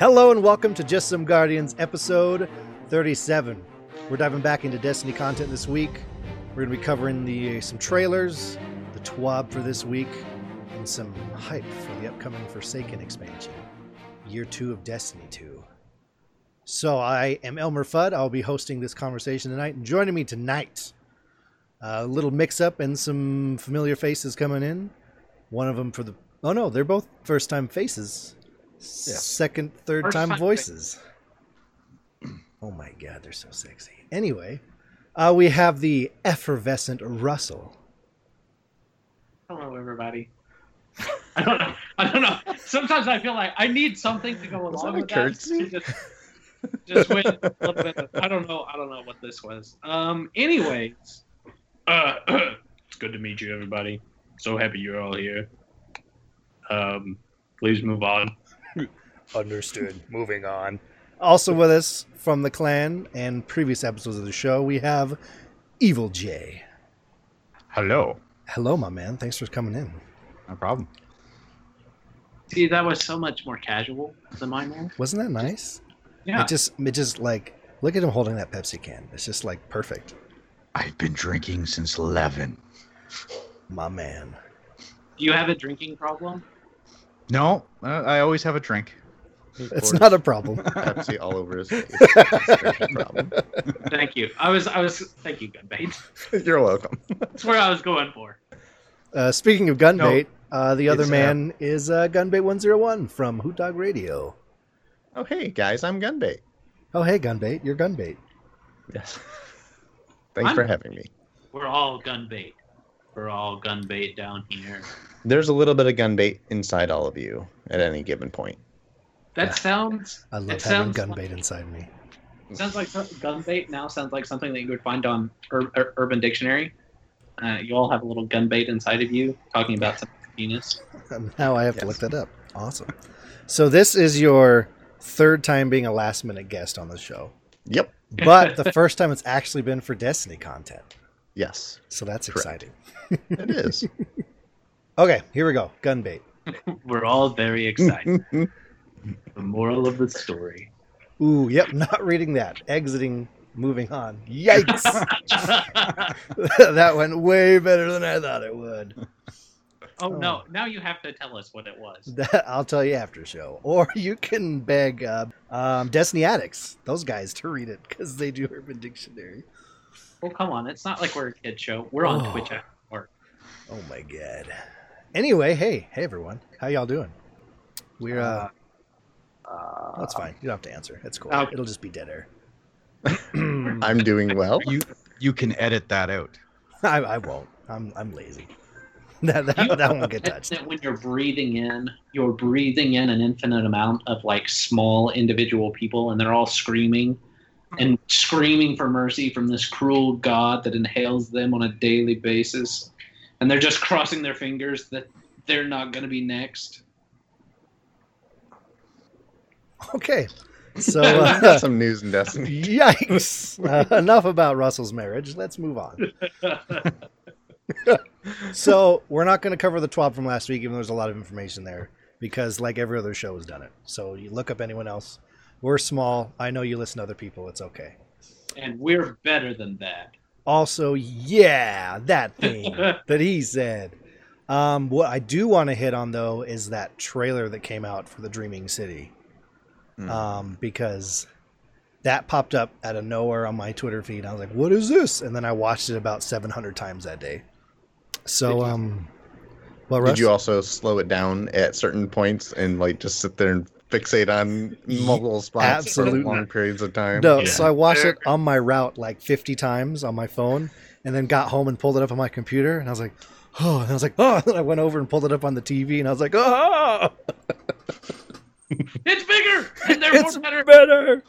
Hello and welcome to Just Some Guardians, episode 37. We're diving back into Destiny content this week. We're going to be covering some trailers, the TWAB for this week, and some hype for the upcoming Forsaken expansion, Year 2 of Destiny 2. So I am Elmer Fudd. I'll be hosting this conversation tonight, and joining me tonight, a little mix-up and some familiar faces coming in. One of them for the... Oh no, they're both first-time faces. Yeah. Second, third time voices. Oh my god, they're so sexy. Anyway, we have the effervescent Russell. Hello, everybody. I don't know. Sometimes I feel like I need something to go along with that. Just win a little bit. I don't know what this was. Anyways, it's good to meet you, everybody. So happy you're all here. Please move on. Understood. Moving on. Also with us from the clan and previous episodes of the show, we have Evil J. Hello. Hello, my man. Thanks for coming in. No problem. See, that was so much more casual than mine there. Wasn't that nice? Yeah. It just like, look at him holding that Pepsi can. It's just like perfect. I've been drinking since 11. My man. Do you have a drinking problem? No, I always have a drink. It's not a problem. Pepsi all over his face. It's a problem. Thank you. Thank you, Gunbait. You're welcome. That's where I was going for. Speaking of Gunbait, the other man is Gunbait101 from Hot Dog Radio. Oh, hey, guys, I'm Gunbait. Oh, hey, Gunbait. You're Gunbait. Yes. Thanks for having me. We're all Gunbait. We're all Gunbait down here. There's a little bit of Gunbait inside all of you at any given point. I love having Gunbait inside me. Sounds like Gunbait now sounds like something that you would find on Urban Dictionary. You all have a little Gunbait inside of you talking about something penis. Now I have to look that up. Awesome. So this is your third time being a last-minute guest on the show. Yep. But the first time it's actually been for Destiny content. Yes. So that's correct. Exciting. It is. Okay, here we go. Gunbait. We're all very excited. The moral of the story. Ooh, yep, not reading that. Exiting, moving on. Yikes! That went way better than I thought it would. Oh, no. Now you have to tell us what it was. I'll tell you after show. Or you can beg Destiny Addicts, those guys, to read it, because they do Urban Dictionary. Oh, come on. It's not like we're a kid show. We're on Twitch after work. Oh, my God. Anyway, hey, everyone. How y'all doing? We're... that's fine. You don't have to answer. It's cool. Okay. It'll just be dead air. I'm doing well. You can edit that out. I won't. I'm lazy. That won't get touched. When you're breathing in an infinite amount of like small individual people, and they're all screaming for mercy from this cruel god that inhales them on a daily basis, and they're just crossing their fingers that they're not going to be next. Okay, so some news and Destiny. Yikes! Enough about Russell's marriage. Let's move on. So we're not going to cover the TWAB from last week, even though there's a lot of information there, because like every other show has done it. So you look up anyone else. We're small. I know you listen to other people. It's okay. And we're better than that. Also, yeah, that thing that he said. What I do want to hit on though is that trailer that came out for The Dreaming City. Because that popped up out of nowhere on my Twitter feed. I was like, what is this? And then I watched it about 700 times that day. So, did you also slow it down at certain points and like just sit there and fixate on multiple spots for long periods of time? No, yeah. So I watched it on my route like 50 times on my phone and then got home and pulled it up on my computer. And I was like, oh, and I was like, oh, and then I went over and pulled it up on the TV and I was like, oh, it's bigger and therefore it's better.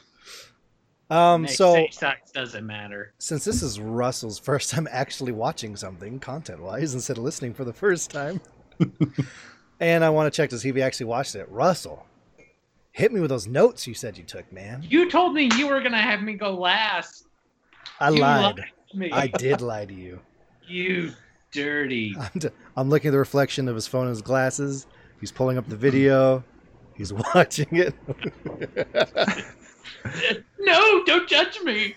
So size doesn't matter. Since this is Russell's first time actually watching something content wise instead of listening for the first time, and I want to check to see if he actually watched it. Russell, hit me with those notes you said you took, man. You told me you were gonna have me go last. You lied. I did lie to you. You dirty. I'm looking at the reflection of his phone and his glasses. He's pulling up the video. He's watching it. No, don't judge me.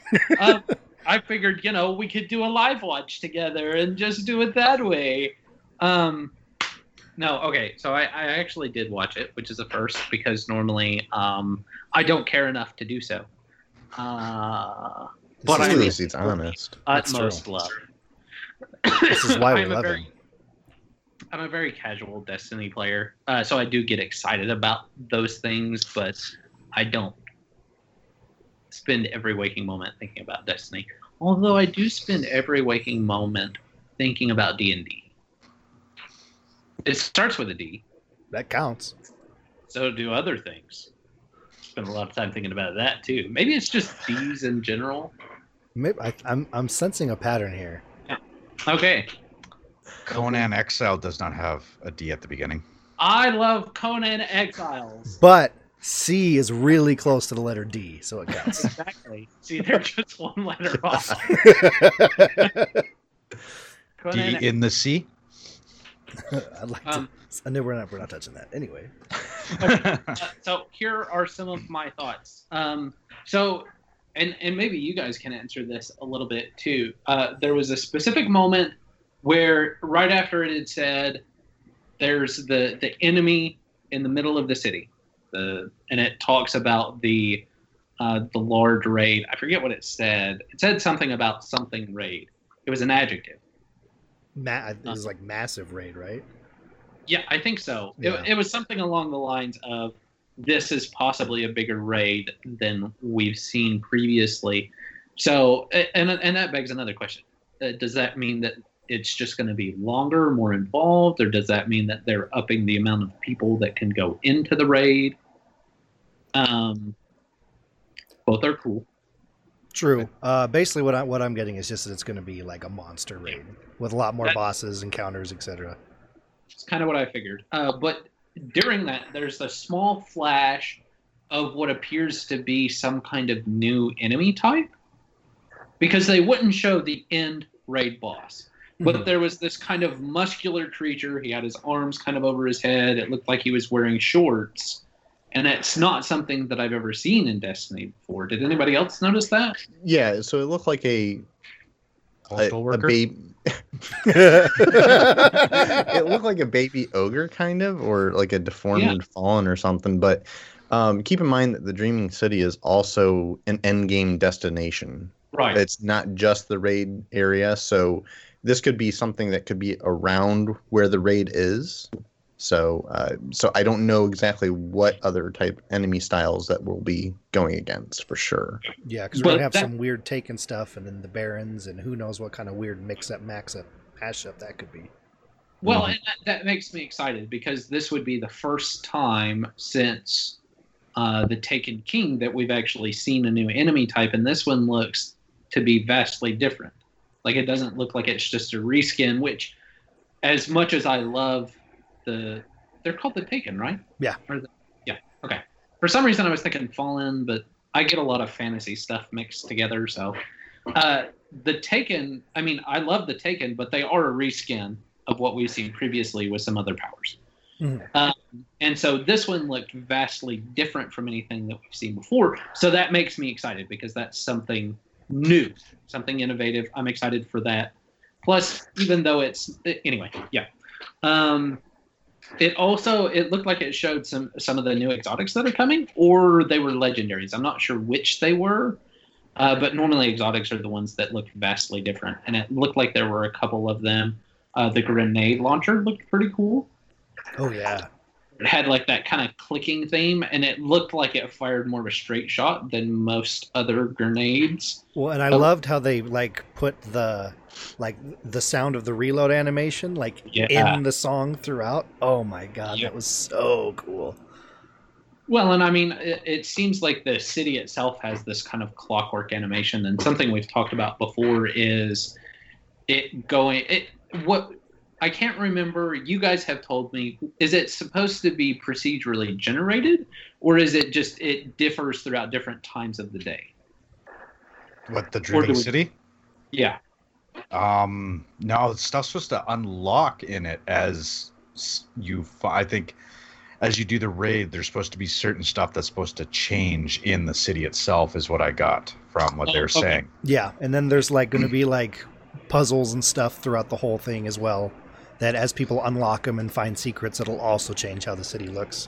I figured, you know, we could do a live watch together and just do it that way. No, okay, so I actually did watch it, which is a first, because normally I don't care enough to do so. But I mean, it's honest. Utmost love. This is why we love it. I'm a very casual Destiny player, so I do get excited about those things, but I don't spend every waking moment thinking about Destiny. Although I do spend every waking moment thinking about D&D. It starts with a D. That counts. So do other things. Spend a lot of time thinking about that too. Maybe it's just D's in general. Maybe I'm sensing a pattern here. Yeah. Okay. Conan Exile does not have a D at the beginning. I love Conan Exiles. But C is really close to the letter D, so it counts. Exactly. See, they're just one letter off. D in the C? I'd like to, I know we're not touching that. Anyway. Okay. So here are some of my thoughts. So, and maybe you guys can answer this a little bit too. There was a specific moment where right after it had said there's the enemy in the middle of the city, and it talks about the large raid. I forget what it said. It said something about something raid. It was an adjective. It was like massive raid, right? Yeah, I think so. Yeah. It was something along the lines of this is possibly a bigger raid than we've seen previously. So, and that begs another question. Does that mean that it's just going to be longer, more involved, or does that mean that they're upping the amount of people that can go into the raid? Both are cool. True. Basically, what I'm getting is just that it's going to be like a monster raid with a lot more bosses, encounters, etc. It's kind of what I figured. But during that, there's a small flash of what appears to be some kind of new enemy type, because they wouldn't show the end raid boss. But there was this kind of muscular creature. He had his arms kind of over his head. It looked like he was wearing shorts. And it's not something that I've ever seen in Destiny before. Did anybody else notice that? Yeah, so it looked like a baby. It looked like a baby ogre, kind of, or like a deformed Fallen or something. But keep in mind that the Dreaming City is also an endgame destination. Right. It's not just the raid area, so this could be something that could be around where the raid is. So I don't know exactly what other type enemy styles that we'll be going against for sure. Yeah, because we're going to have some weird Taken stuff and then the Barons and who knows what kind of weird mix-up, max-up, hash-up that could be. Well, and that makes me excited because this would be the first time since the Taken King that we've actually seen a new enemy type, and this one looks to be vastly different. Like, it doesn't look like it's just a reskin, which, as much as I love they're called the Taken, right? Yeah. Okay. For some reason, I was thinking Fallen, but I get a lot of fantasy stuff mixed together, so. The Taken, I mean, I love the Taken, but they are a reskin of what we've seen previously with some other powers. Mm-hmm. And so this one looked vastly different from anything that we've seen before, so that makes me excited because that's something new, something innovative. I'm excited for that. Plus, even though it looked like it showed some of the new exotics that are coming, or they were legendaries. I'm not sure which they were, but normally exotics are the ones that look vastly different, and it looked like there were a couple of them. The grenade launcher looked pretty cool. Oh yeah, it had like that kind of clicking theme, and it looked like it fired more of a straight shot than most other grenades. Well, and I loved how they like put the sound of the reload animation in the song throughout. Oh my god, That was so cool. Well, and I mean, it seems like the city itself has this kind of clockwork animation, and something we've talked about before is I can't remember. You guys have told me, is it supposed to be procedurally generated, or is it just it differs throughout different times of the day? What, the Dreaming City? Yeah. No, stuff's supposed to unlock in it as I think as you do the raid, there's supposed to be certain stuff that's supposed to change in the city itself, is what I got from what they were saying. Yeah, and then there's like going to be like puzzles and stuff throughout the whole thing as well, that as people unlock them and find secrets, it'll also change how the city looks.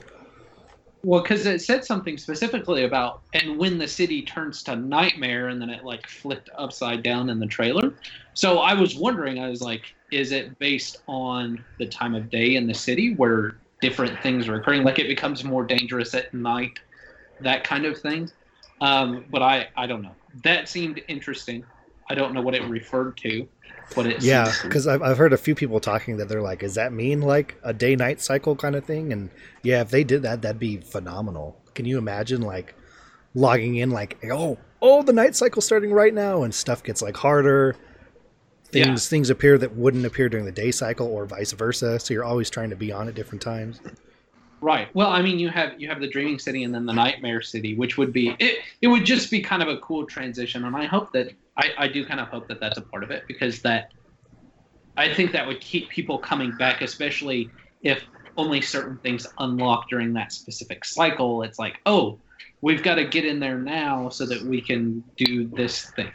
Well, because it said something specifically about, and when the city turns to nightmare, and then it like flipped upside down in the trailer. So I was wondering, I was like, is it based on the time of day in the city where different things are occurring? Like it becomes more dangerous at night, that kind of thing. But I don't know. That seemed interesting. I don't know what it referred to. What it yeah, because I've heard a few people talking that they're like, does that mean like a day-night cycle kind of thing? And yeah, if they did that, that'd be phenomenal. Can you imagine like logging in like, oh, the night cycle's starting right now, and stuff gets like harder. Things appear that wouldn't appear during the day cycle, or vice versa. So you're always trying to be on at different times. Right. Well, I mean, you have the Dreaming City and then the Nightmare City, which would be it would just be kind of a cool transition, and I hope that I do kind of hope that that's a part of it, because that I think that would keep people coming back, especially if only certain things unlock during that specific cycle. It's like, oh, we've got to get in there now so that we can do this thing.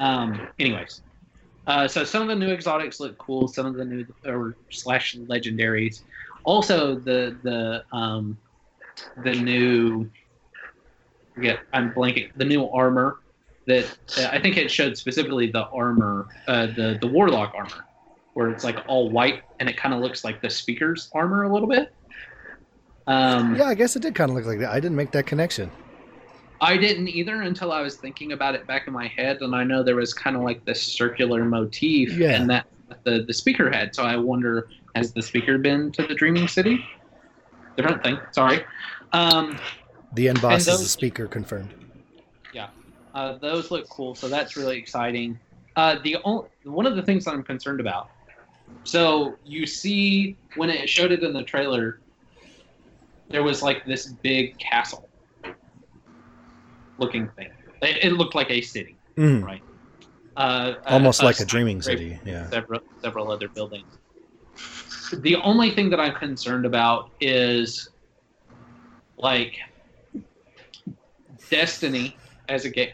Anyways. So some of the new exotics look cool. Some of the new / legendaries. Also, the new the new armor that I think it showed specifically the armor, the Warlock armor, where it's like all white and it kind of looks like the Speaker's armor a little bit. Yeah, I guess it did kind of look like that. I didn't make that connection. I didn't either until I was thinking about it back in my head, and I know there was kind of like this circular motif, and that the Speaker had. So I wonder, has the Speaker been to the Dreaming City? Different thing. Sorry. The end boss is the Speaker, confirmed. Yeah, those look cool. So that's really exciting. One of the things that I'm concerned about. So you see, when it showed it in the trailer, there was like this big castle looking thing. It looked like a city, right? Almost like a dreaming city, yeah. Several other buildings. The only thing that I'm concerned about is, like, Destiny as a game.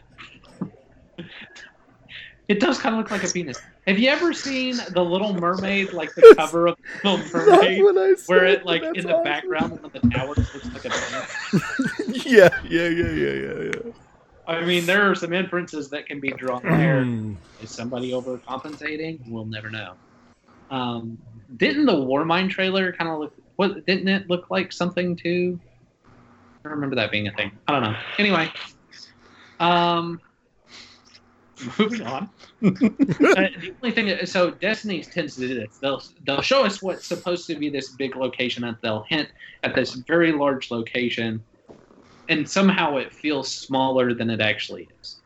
It does kind of look like a penis. Have you ever seen The Little Mermaid, like the cover of The Little Mermaid, where it, like, in the background of the towers looks like a penis? Yeah. I mean, there are some inferences that can be drawn there. Is somebody overcompensating? We'll never know. Didn't the Warmind trailer kind of didn't it look like something too? I remember that being a thing. I don't know. Anyway. Moving on. The only thing that, so Destiny tends to do this. They'll show us what's supposed to be this big location, and they'll hint at this very large location, and somehow it feels smaller than it actually is.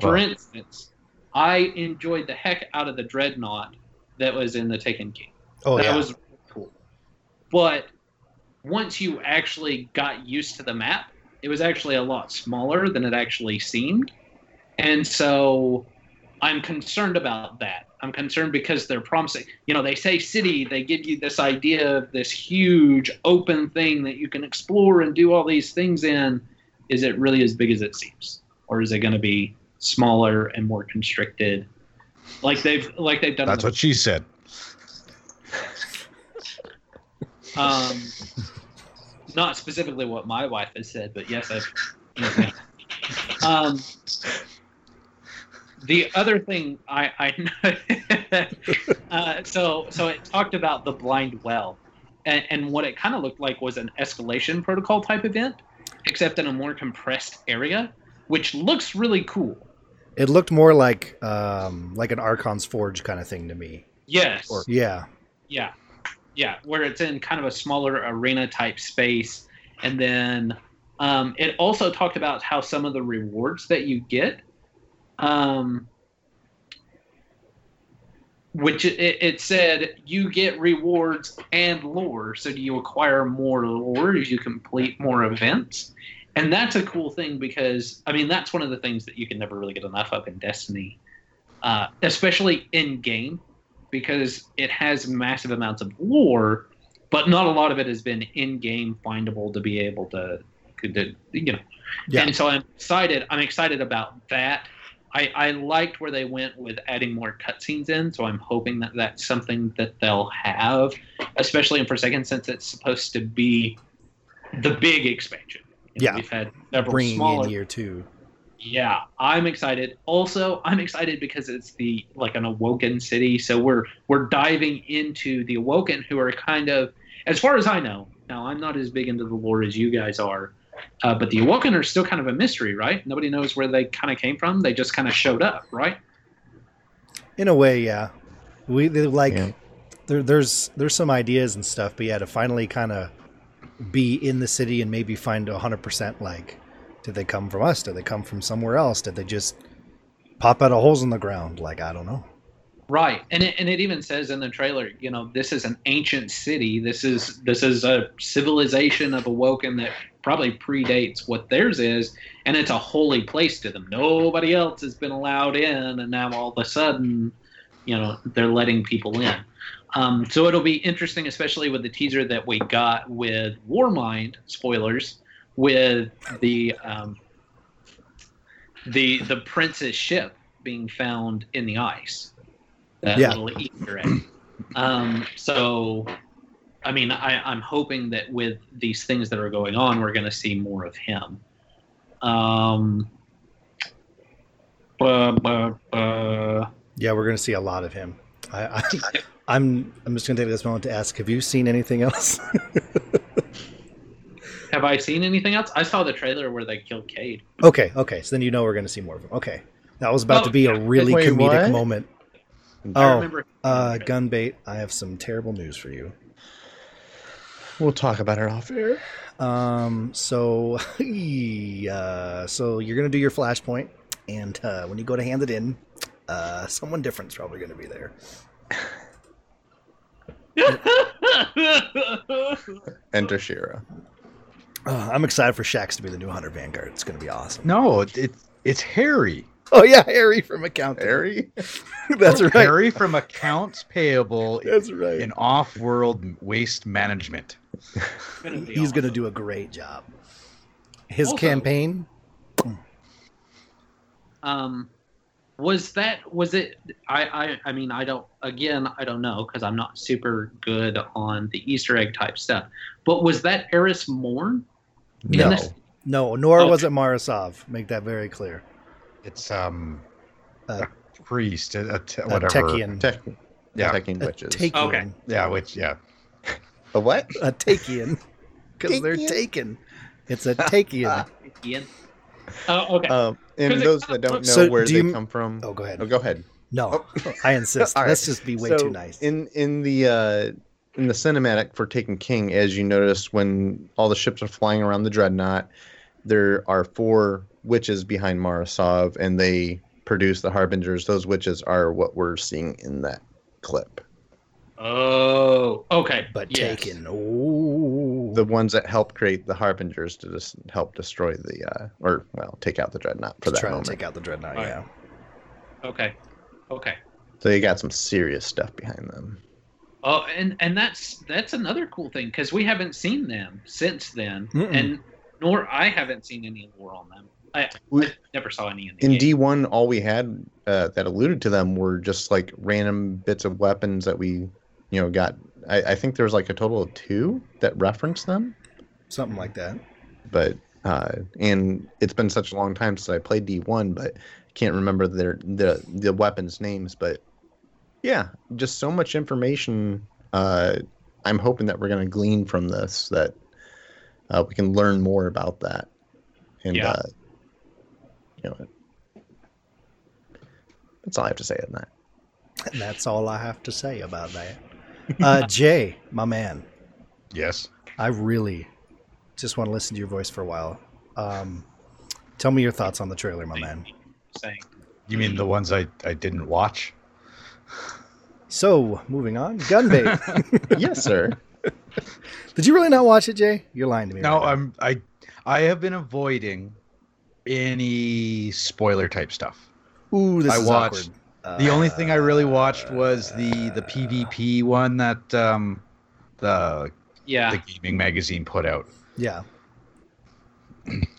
For instance, I enjoyed the heck out of the Dreadnought that was in the Taken King. That was cool. But once you actually got used to the map, it was actually a lot smaller than it actually seemed. And so I'm concerned about that. I'm concerned because they're promising. You know, they say city, they give you this idea of this huge open thing that you can explore and do all these things in. Is it really as big as it seems? Or is it going to be smaller and more constricted? Like they've done. That's what she said. Not specifically what my wife has said, but yes, I've. Okay. The other thing I so it talked about the Blind Well, and what it kind of looked like was an Escalation Protocol type event, except in a more compressed area, which looks really cool. It looked more like an Archon's Forge kind of thing to me. Yes. Yeah. Where it's in kind of a smaller arena type space, and then it also talked about how some of the rewards that you get. Which it said you get rewards and lore. So do you acquire more lore if you complete more events? And that's a cool thing because, I mean, that's one of the things that you can never really get enough of in Destiny, especially in game, because it has massive amounts of lore But not a lot of it has been in-game findable to be able to you know. Yeah. And so I'm excited about that. I liked where they went with adding more cutscenes in, so I'm hoping that that's something that they'll have, especially in First Second, since it's supposed to be the big expansion. You know, yeah. We've had several smaller in year two. Yeah, I'm excited. Also, I'm excited because it's an Awoken city, so we're diving into the Awoken, who are kind of, as far as I know, now I'm not as big into the lore as you guys are, but the Awoken are still kind of a mystery, right? Nobody knows where they kind of came from. They just kind of showed up, right? In a way, yeah. There's some ideas and stuff, but yeah, to finally kind of be in the city and maybe find 100% like, did they come from us? Did they come from somewhere else? Did they just pop out of holes in the ground? Like, I don't know. Right. And it even says in the trailer, you know, this is an ancient city. This is a civilization of Awoken that probably predates what theirs is. And it's a holy place to them. Nobody else has been allowed in. And now all of a sudden, you know, they're letting people in. So it'll be interesting, especially with the teaser that we got with Warmind, spoilers, with the prince's ship being found in the ice. Little Easter egg. So, I mean, I'm hoping that with these things that are going on, we're going to see more of him. Yeah, we're going to see a lot of him. I'm just going to take this moment to ask, have you seen anything else? Have I seen anything else? I saw the trailer where they killed Cade. Okay. So then you know we're going to see more of him. Okay. That was about to be a really comedic moment. Gunbait, I have some terrible news for you. We'll talk about it off air. So you're going to do your flashpoint, and when you go to hand it in, someone different's probably going to be there. Enter Shira. I'm excited for Shaxx to be the new Hunter Vanguard. It's going to be awesome. No, it's Harry. Oh, yeah, Harry from Accounts. Harry? That's right. Harry from Accounts Payable. That's right. In Off-World Waste Management. He's going to do a great job. His campaign? I don't know, because I'm not super good on the Easter egg type stuff. But was that Eris Morn? No, nor was it Marasov. Make that very clear. It's a priest, whatever. Tekian. Yeah, Tekian witches. Taken. Okay. Yeah, which, yeah. A what? A Taken. Because they're taken. It's a Taken. Oh, okay. And those that don't know where they come from. Oh, go ahead. No, I insist. Right. Let's just be too nice. In the cinematic for Taken King, as you notice, when all the ships are flying around the Dreadnought, there are four witches behind Marasov, and they produce the Harbingers. Those witches are what we're seeing in that clip. Oh, okay. But yes. Taken. Oh. The ones that help create the Harbingers to just help destroy take out the Dreadnought for that moment. Trying to take out the Dreadnought, right. Yeah. Okay. So you got some serious stuff behind them. Oh, and that's another cool thing, because we haven't seen them since then, and nor I haven't seen any lore on them. I never saw any in D1. All we had that alluded to them were just like random bits of weapons that we, you know, got. I think there was like a total of 2 that referenced them, something like that. But and it's been such a long time since I played D1, but I can't remember the weapons' names, but. Yeah, just so much information. I'm hoping that we're going to glean from this, that we can learn more about that. And, you know, that's all I have to say on that. And that's all I have to say about that. Jay, my man. Yes. I really just want to listen to your voice for a while. Tell me your thoughts on the trailer, my man. You mean the ones I didn't watch? So, moving on. Gunbait. Yes, sir. Did you really not watch it, Jay? You're lying to me. No, right. I have been avoiding any spoiler type stuff. Ooh, this is awkward. The only thing I really watched was the PvP one that the the gaming magazine put out. Yeah.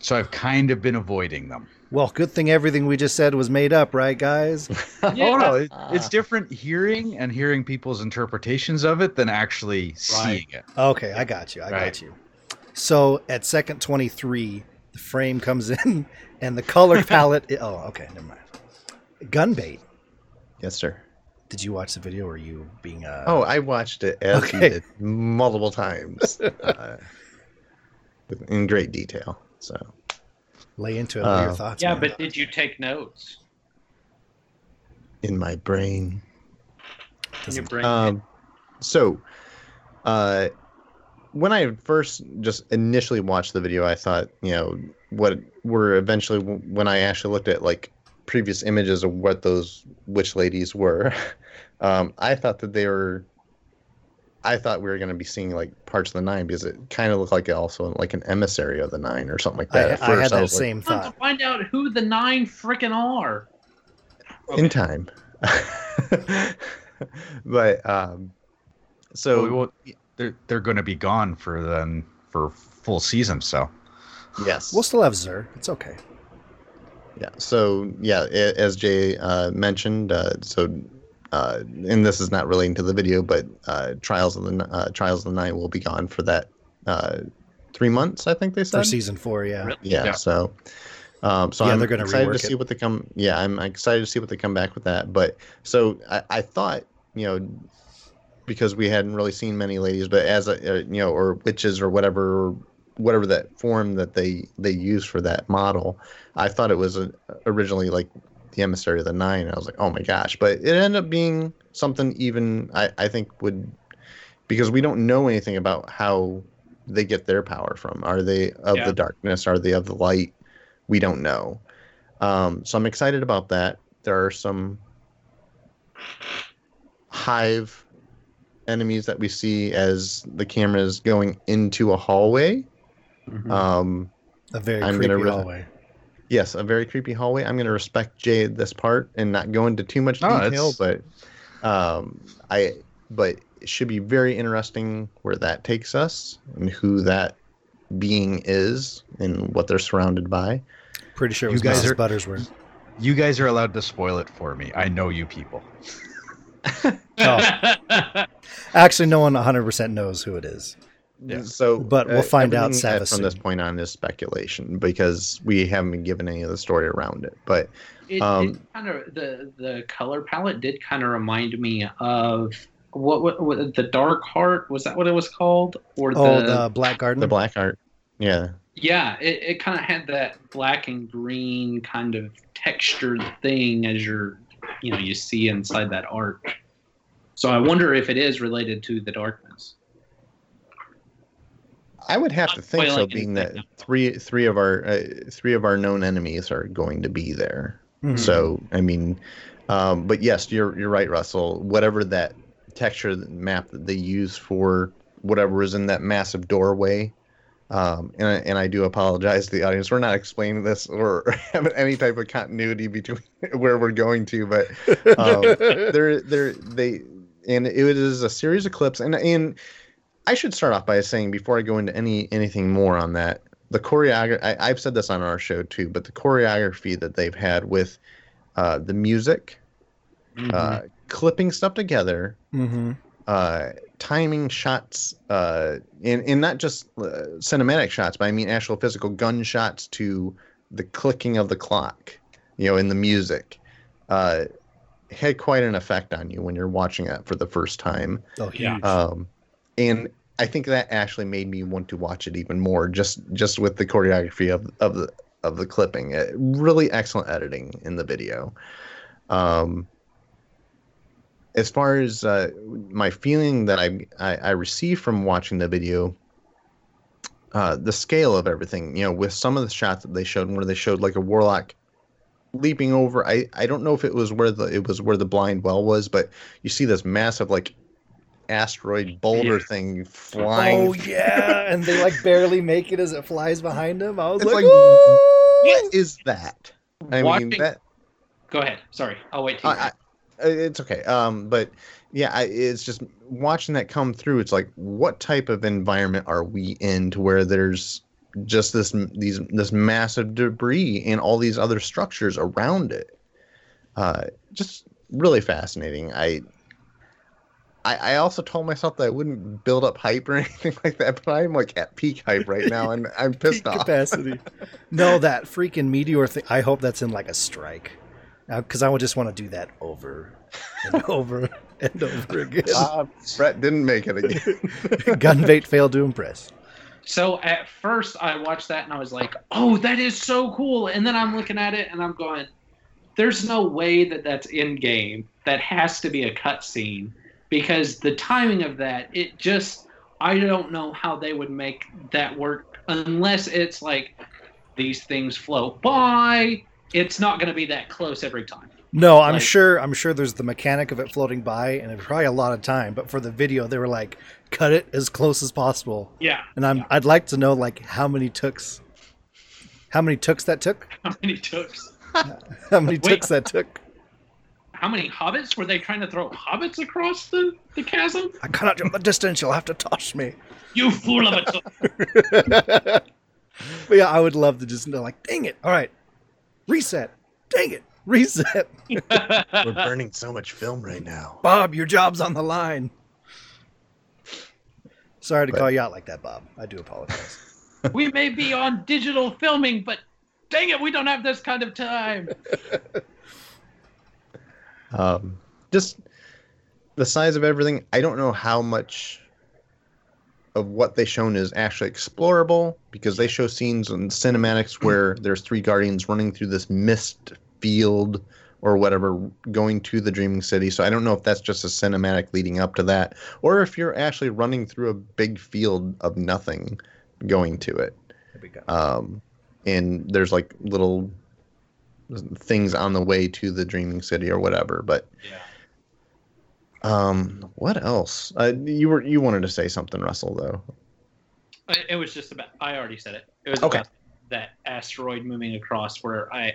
So I've kind of been avoiding them. Well, good thing everything we just said was made up, right, guys? Oh, no, it's different hearing people's interpretations of it than actually seeing it. Okay, I got you. I got you. So at second 23, the frame comes in and the color palette... okay, never mind. Gunbait. Yes, sir. Did you watch the video or are you being... Oh, I watched it multiple times in great detail, so... Lay into it. What are your thoughts? Yeah, but did you take notes? In my brain. In your brain. So, when I first just initially watched the video, I thought, you know, when I actually looked at like previous images of what those witch ladies were, I thought we were going to be seeing like parts of the Nine because it kind of looked like also like an emissary of the Nine or something like that. I had that same thought. I want to find out who the Nine freaking are. Okay. In time. But they're going to be gone for full season. So yes, we'll still have Xur. It's okay. Yeah. So yeah, as Jay mentioned, and this is not relating to the video, but Trials of the Night will be gone for that 3 months, I think they said. For season 4, yeah. Really? Yeah. So, I'm excited to see what they come. Yeah, I'm excited to see what they come back with that. But so I thought, you know, because we hadn't really seen many ladies, but as or witches or whatever that form that they use for that model, I thought it was originally like the emissary of the Nine. I was like, oh my gosh, but it ended up being something even I think would, because we don't know anything about how they get their power from. Are they of the darkness? Are they of the light? We don't know. So I'm excited about that. There are some Hive enemies that we see as the camera is going into a hallway. Mm-hmm. A very creepy hallway. Yes, a very creepy hallway. I'm going to respect Jay this part and not go into too much detail, but it should be very interesting where that takes us and who that being is and what they're surrounded by. Pretty sure it was Mrs. Buttersworth. You guys are allowed to spoil it for me. I know you people. Oh. Actually, no one 100% knows who it is. Yeah. So, but we'll find out from this point on is speculation because we haven't been given any of the story around it. But it kind of the color palette did kind of remind me of what the Dark Heart, was that what it was called? Or the Black Garden? The Black Heart. Yeah. Yeah, it kind of had that black and green kind of textured thing as you see inside that art. So I wonder if it is related to the darkness. I would have to think so, being that three of our known enemies are going to be there. Mm-hmm. So, I mean, but yes, you're right, Russell. Whatever that texture map that they use for whatever is in that massive doorway, and I do apologize to the audience. We're not explaining this or having any type of continuity between where we're going to, but and it is a series of clips and. I should start off by saying, before I go into anything more on that, the choreography, I've said this on our show too, but the choreography that they've had with the music, mm-hmm. Clipping stuff together, mm-hmm. Timing shots, and not just cinematic shots, but I mean actual physical gun shots to the clicking of the clock, in the music, had quite an effect on you when you're watching that for the first time. Oh, yeah. And I think that actually made me want to watch it even more, just with the choreography of the clipping. Really excellent editing in the video. As far as my feeling that I received from watching the video, the scale of everything, with some of the shots that they showed, where they showed like a warlock leaping over. I don't know if it was where the blind well was, but you see this massive like asteroid boulder thing flying. Oh yeah, and they like barely make it as it flies behind them. I was like, what is that? I mean, that. Go ahead. Sorry, I'll wait. It's okay. But yeah, it's just watching that come through. It's like, what type of environment are we in to where there's just this massive debris and all these other structures around it? Just really fascinating. I also told myself that I wouldn't build up hype or anything like that, but I'm like at peak hype right now, and I'm pissed off. Capacity. No, that freaking meteor thing. I hope that's in like a strike, because I would just want to do that over and over and over again. Brett didn't make it again. Gunbait failed to impress. So at first I watched that and I was like, oh, that is so cool. And then I'm looking at it and I'm going, there's no way that that's in game. That has to be a cutscene. Because the timing of that, it just, I don't know how they would make that work unless it's like these things float by. It's not going to be that close every time. No, I'm like, sure there's the mechanic of it floating by, and it's probably a lot of time. But for the video, they were like, cut it as close as possible. Yeah. And I'd like to know like how many tooks that took. How many hobbits? Were they trying to throw hobbits across the chasm? I cannot jump the distance. You'll have to toss me. You fool of a But yeah, I would love to just know, like, dang it. All right. Reset. Dang it. Reset. We're burning so much film right now. Bob, your job's on the line. Sorry to call you out like that, Bob. I do apologize. We may be on digital filming, but dang it, we don't have this kind of time. Just the size of everything. I don't know how much of what they shown is actually explorable, because they show scenes and cinematics where there's three guardians running through this mist field or whatever, going to the Dreaming City. So I don't know if that's just a cinematic leading up to that, or if you're actually running through a big field of nothing going to it. There we go. And there's like little things on the way to the Dreaming City or whatever, but yeah. What else? You wanted to say something, Russell, though. It was just about, I already said it. It was okay. About that asteroid moving across where I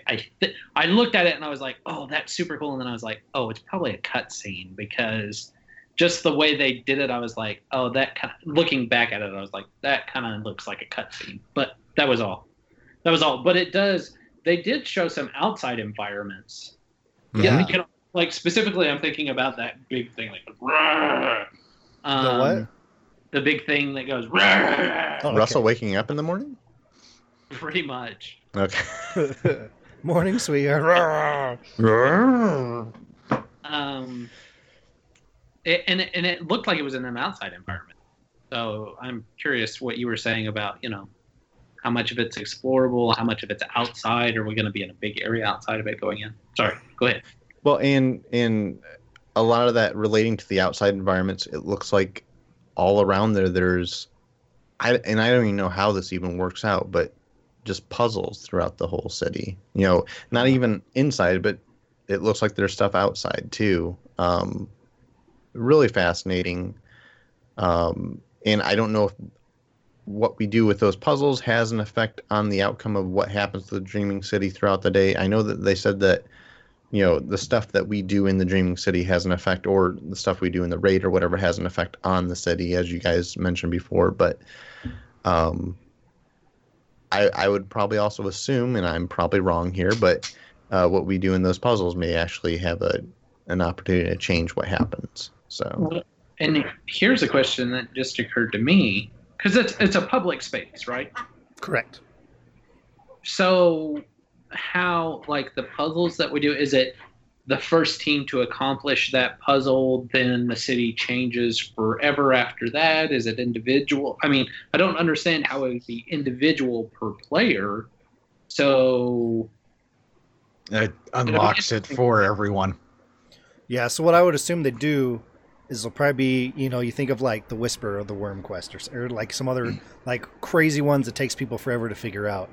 looked at it and I was like, oh, that's super cool. And then I was like, oh, it's probably a cutscene, because just the way they did it, I was like, oh, that kind of, looking back at it, I was like, that kind of looks like a cutscene, but that was all. But it does. They did show some outside environments. Mm-hmm. Yeah, you know, like specifically, I'm thinking about that big thing, like the what? The big thing that goes. Oh, Russell waking up in the morning? Pretty much. Okay. Morning, sweetheart. It looked like it was in an outside environment. So I'm curious what you were saying about, you know, how much of it's explorable? How much of it's outside? Are we going to be in a big area outside of it going in? Sorry, go ahead. Well, and a lot of that relating to the outside environments, it looks like all around there's... I don't even know how this even works out, but just puzzles throughout the whole city. You know, not even inside, but it looks like there's stuff outside, too. Really fascinating. And I don't know if what we do with those puzzles has an effect on the outcome of what happens to the Dreaming City throughout the day. I know that they said that, you know, the stuff that we do in the Dreaming City has an effect, or the stuff we do in the raid or whatever has an effect on the city, as you guys mentioned before. But I would probably also assume, and I'm probably wrong here, but what we do in those puzzles may actually have an opportunity to change what happens. So, and here's a question that just occurred to me. Because it's a public space, right? Correct. So how, like, the puzzles that we do, is it the first team to accomplish that puzzle, then the city changes forever after that? Is it individual? I mean, I don't understand how it would be individual per player. So... it unlocks it for everyone. Yeah, so what I would assume they do... is will probably be, you know, you think of like the Whisper or the Worm Quest or like some other like crazy ones that takes people forever to figure out.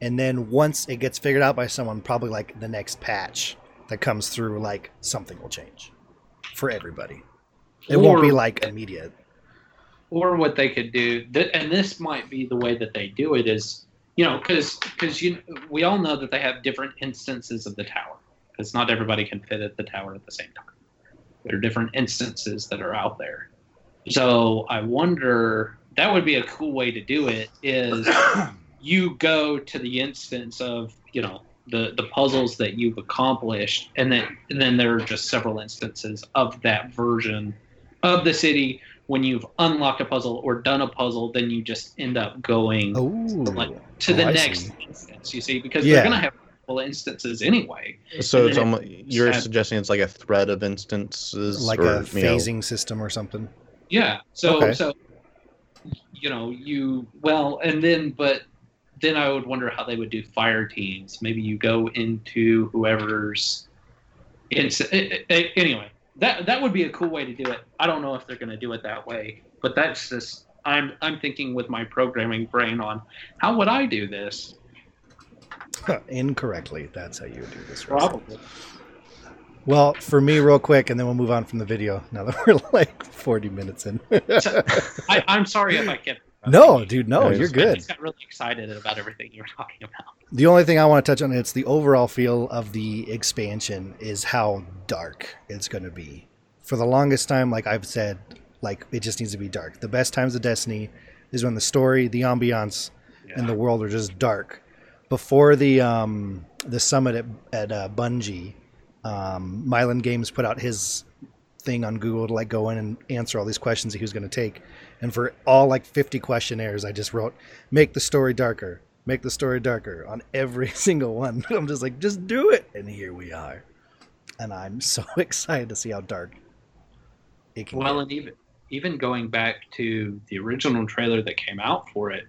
And then once it gets figured out by someone, probably like the next patch that comes through, like something will change for everybody. It won't be like immediate. Or what they could do, and this might be the way that they do it is, you know, because we all know that they have different instances of the tower. Because not everybody can fit at the tower at the same time. There are different instances that are out there. So I wonder, that would be a cool way to do it, is you go to the instance of, you know, the puzzles that you've accomplished, and then there are just several instances of that version of the city. When you've unlocked a puzzle or done a puzzle, then you just end up going to the next instance, you see, because they're going to have multiple instances anyway. So it's almost, you're suggesting it's like a thread of instances? Like a phasing system or something? Yeah. So you know, then I would wonder how they would do fire teams. Maybe you go into whoever's... Anyway. That would be a cool way to do it. I don't know if they're going to do it that way, but that's just I'm thinking with my programming brain on how would I do this? Incorrectly, that's how you would do this. Probably. Well, for me, real quick, and then we'll move on from the video. Now that we're like 40 minutes in, I'm sorry if I kept. No, dude, you're good. I just got really excited about everything you were talking about. The only thing I want to touch on, it's the overall feel of the expansion is how dark it's going to be. For the longest time, like I've said, like it just needs to be dark. The best times of Destiny is when the story, the ambiance, and the world are just dark. Before the summit at Bungie, Mylan Games put out his thing on Google to like go in and answer all these questions that he was going to take. And for all like 50 questionnaires, I just wrote, make the story darker on every single one. I'm just like, just do it. And here we are. And I'm so excited to see how dark it can be. And even going back to the original trailer that came out for it,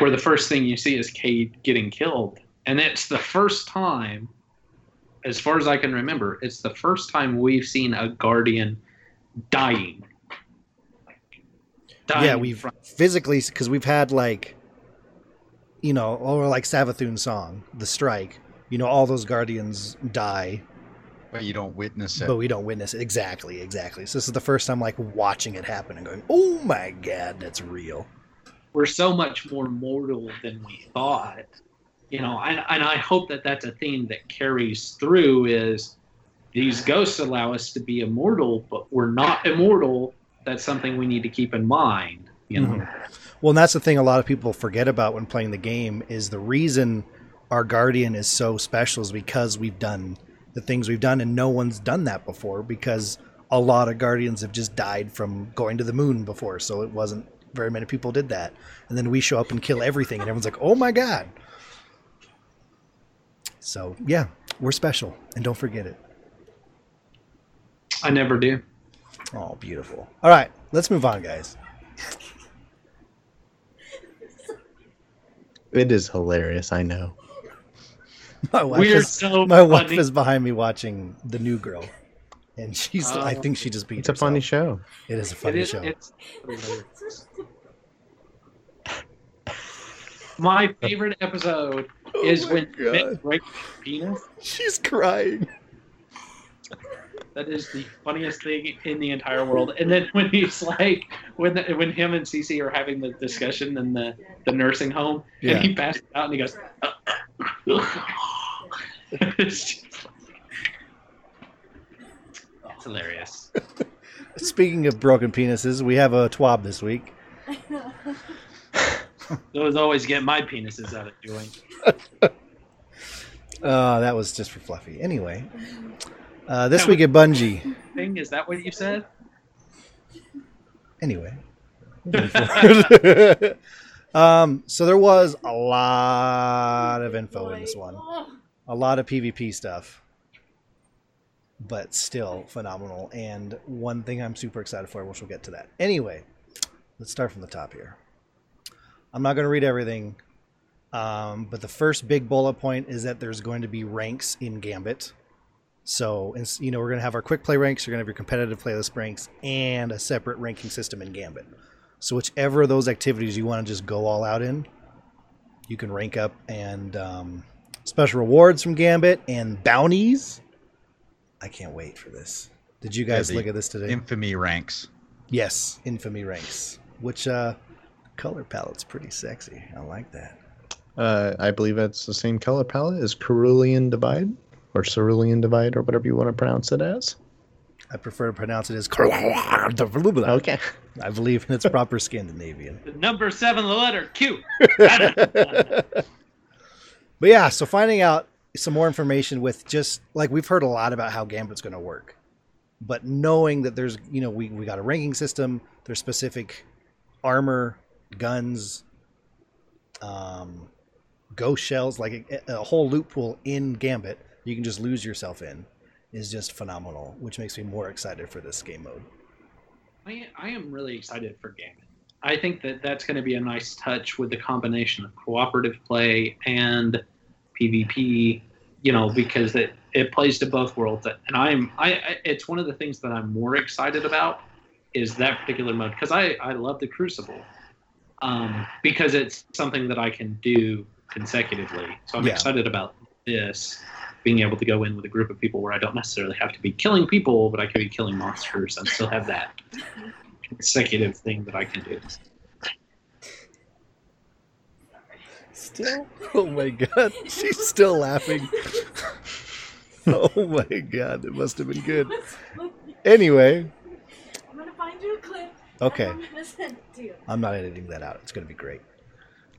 where the first thing you see is Cade getting killed. And it's the first time, as far as I can remember, it's the first time we've seen a Guardian dying. Yeah, we've physically, because we've had like, you know, or like Savathun's song, The Strike, you know, all those Guardians die. But you don't witness it. But we don't witness it. Exactly. So this is the first time like watching it happen and going, oh my God, that's real. We're so much more mortal than we thought. You know, and I hope that that's a theme that carries through is these ghosts allow us to be immortal, but we're not immortal. That's something we need to keep in mind, you know. Mm-hmm. Well, and that's the thing a lot of people forget about when playing the game is the reason our Guardian is so special is because we've done the things we've done, and no one's done that before because a lot of Guardians have just died from going to the moon before, so it wasn't very many people did that. And then we show up and kill everything, and everyone's like, oh my God. So, yeah, we're special, and don't forget it. I never do. Oh, beautiful. All right, let's move on, guys. It is hilarious, I know. My wife is behind me watching The New Girl, and she's I think she just beat herself. It's a funny show. It is a funny show. It's my favorite episode is when Mick breaks her penis. She's crying. That is the funniest thing in the entire world. And then when he's like, when him and Cece are having the discussion in the nursing home, and he passes out and he goes, it's hilarious. Speaking of broken penises, we have a TWAB this week. Those always get my penises out of doing. That was just for Fluffy. Anyway. This week at Bungie. Is that what you said? Anyway. So there was a lot of info in this one. A lot of PvP stuff. But still phenomenal. And one thing I'm super excited for, which we'll get to that. Anyway, let's start from the top here. I'm not going to read everything. But the first big bullet point is that there's going to be ranks in Gambit. So, you know, we're going to have our quick play ranks, you're going to have your competitive playlist ranks, and a separate ranking system in Gambit. So whichever of those activities you want to just go all out in, you can rank up, and special rewards from Gambit and bounties. I can't wait for this. Did you guys look at this today? Infamy Ranks. Yes, Infamy Ranks, which color palette's pretty sexy. I like that. I believe that's the same color palette as Cerulean Divide. Or Cerulean Divide, or whatever you want to pronounce it as. I prefer to pronounce it as okay. I believe in its proper Scandinavian. The number 7, the letter Q. But yeah, so finding out some more information with just, like, we've heard a lot about how Gambit's going to work. But knowing that there's, you know, we got a ranking system, there's specific armor, guns, ghost shells, like a whole loot pool in Gambit you can just lose yourself in, is just phenomenal, which makes me more excited for this game mode. I am really excited for Gambit. I think that that's going to be a nice touch with the combination of cooperative play and PvP, you know, because it plays to both worlds. And it's one of the things that I'm more excited about is that particular mode, because I love the Crucible, because it's something that I can do consecutively. So I'm excited about this, being able to go in with a group of people where I don't necessarily have to be killing people, but I can be killing monsters and still have that consecutive thing that I can do. Still? Oh my god. She's still laughing. Oh my god. It must have been good. Anyway. I'm going to find you a clip. Okay. I'm not editing that out. It's going to be great.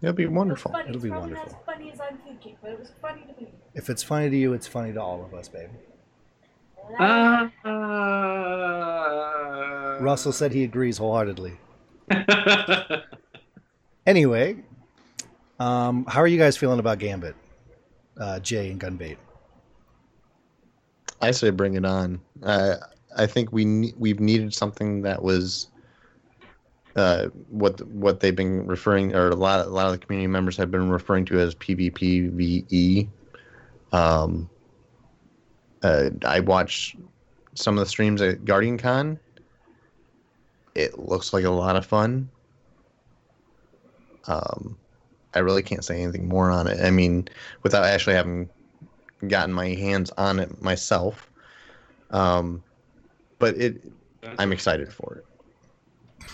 It'll be wonderful. It'll be wonderful. It's not as funny as I'm thinking, but it was funny to me. If it's funny to you, it's funny to all of us, babe. Russell said he agrees wholeheartedly. Anyway, how are you guys feeling about Gambit, Jay and Gunbait? I say bring it on. I think we've needed something that was what they've been referring, or a lot of the community members have been referring to as PvPVE. I watched some of the streams at Guardian Con. It looks like a lot of fun. I really can't say anything more on it. I mean, without actually having gotten my hands on it myself. I'm excited for it.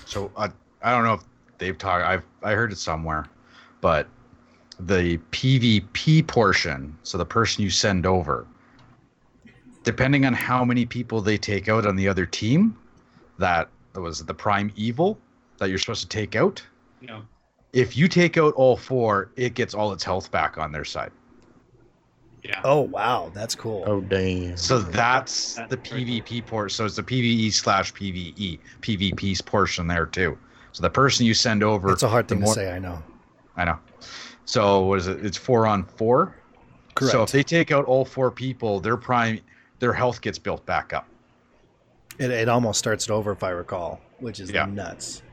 So I don't know if they've talked. I heard it somewhere, but the PvP portion, so the person you send over, depending on how many people they take out on the other team, that was the prime evil that you're supposed to take out. Yeah. If you take out all 4, it gets all its health back on their side. Yeah. Oh, wow. That's cool. Oh, damn. So that's the PvP port. So it's the PvE/PvE, PvP's portion there, too. So the person you send over... It's a hard thing to say, I know. So what is it? It's 4 on 4? Correct. So if they take out all 4 people, their health gets built back up. It almost starts it over, if I recall, which is nuts.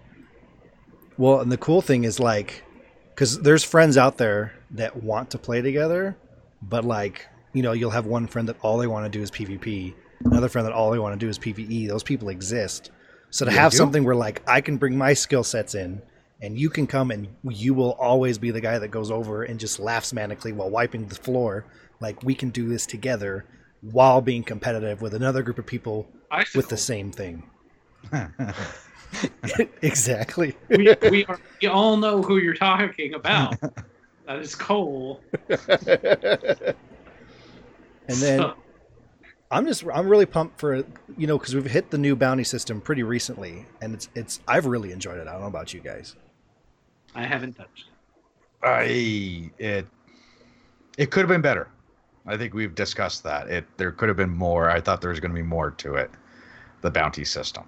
Well, and the cool thing is, like, because there's friends out there that want to play together, but, like, you know, you'll have one friend that all they want to do is PvP, another friend that all they want to do is PvE. Those people exist. So to have something where, like, I can bring my skill sets in, and you can come and you will always be the guy that goes over and just laughs manically while wiping the floor. Like, we can do this together while being competitive with another group of people with the same thing. Exactly. We all know who you're talking about. That is Cole. And then I'm really pumped for, you know, because we've hit the new bounty system pretty recently, and I've really enjoyed it. I don't know about you guys. I haven't touched it. It could have been better. I think we've discussed that. There could have been more. I thought there was going to be more to it. The bounty system.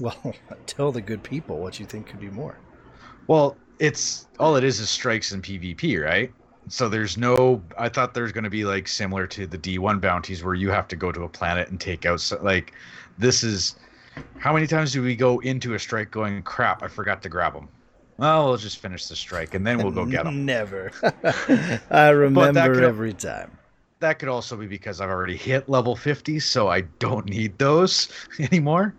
Well, tell the good people what you think could be more. Well, it's all it is strikes and PvP, right? So there's no... I thought there's going to be, like, similar to the D1 bounties where you have to go to a planet and take out... So, like, this is... How many times do we go into a strike going, crap, I forgot to grab them? Well, we'll just finish the strike, and then we'll go get them. Never. I remember every time. That could also be because I've already hit level 50, so I don't need those anymore.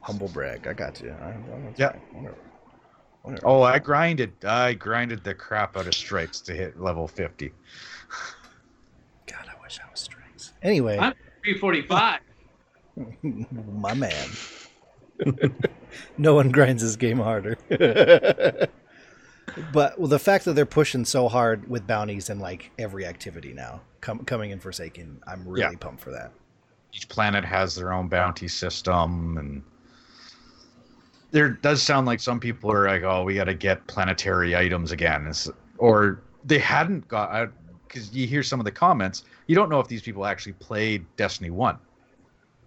Humble brag. I got you. Whatever. Oh, I grinded the crap out of strikes to hit level 50. God, I wish I was strikes. Anyway. I'm 345. My man. No one grinds this game harder. But well, the fact that they're pushing so hard with bounties and like every activity now, coming in Forsaken, I'm really pumped for that. Each planet has their own bounty system, and there does sound like some people are like, "Oh, we got to get planetary items again," or they hadn't got, because you hear some of the comments. You don't know if these people actually played Destiny 1,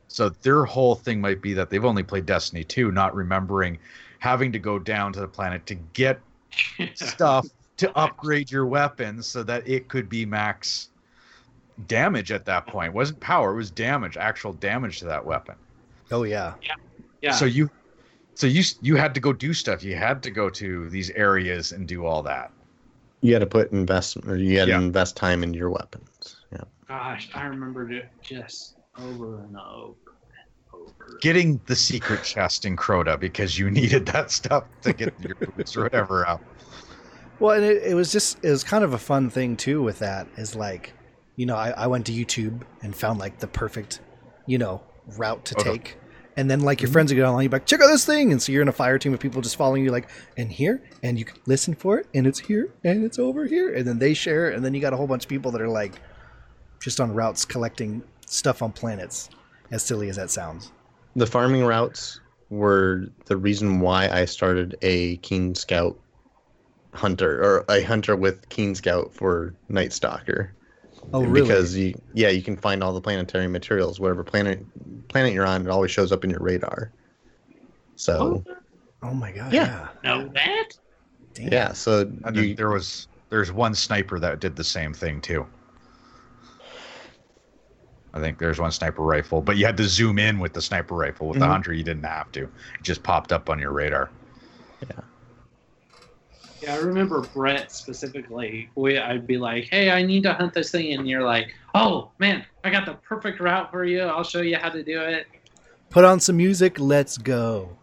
so their whole thing might be that they've only played Destiny 2, not remembering having to go down to the planet to get stuff to upgrade your weapons so that it could be max damage at that point. It wasn't power, it was damage, actual damage to that weapon. Oh yeah. Yeah. Yeah. So you had to go do stuff. You had to go to these areas and do all that. You had to invest time into your weapons. Yeah. Gosh, I remembered it just over and over. Getting the secret chest in Crota because you needed that stuff to get your boots or whatever out. Well, and it was kind of a fun thing too with that is like, you know, I went to YouTube and found like the perfect, you know, route to take. And then like your friends would get online, you're like, check out this thing. And so you're in a fire team of people just following you like, and here, and you can listen for it. And it's here and it's over here. And then they share. And then you got a whole bunch of people that are like just on routes collecting stuff on planets. As silly as that sounds. The farming routes were the reason why I started a Keen Scout hunter, or a hunter with Keen Scout for Night Stalker. Oh, really? Because you can find all the planetary materials. Whatever planet you're on, it always shows up in your radar. So. Oh my god! Yeah. Know that? Damn. Yeah. So there's one sniper that did the same thing too. I think there's one sniper rifle, but you had to zoom in with the sniper rifle. With the hunter, you didn't have to. It just popped up on your radar. Yeah. Yeah, I remember Brett specifically. I'd be like, hey, I need to hunt this thing. And you're like, oh, man, I got the perfect route for you. I'll show you how to do it. Put on some music. Let's go.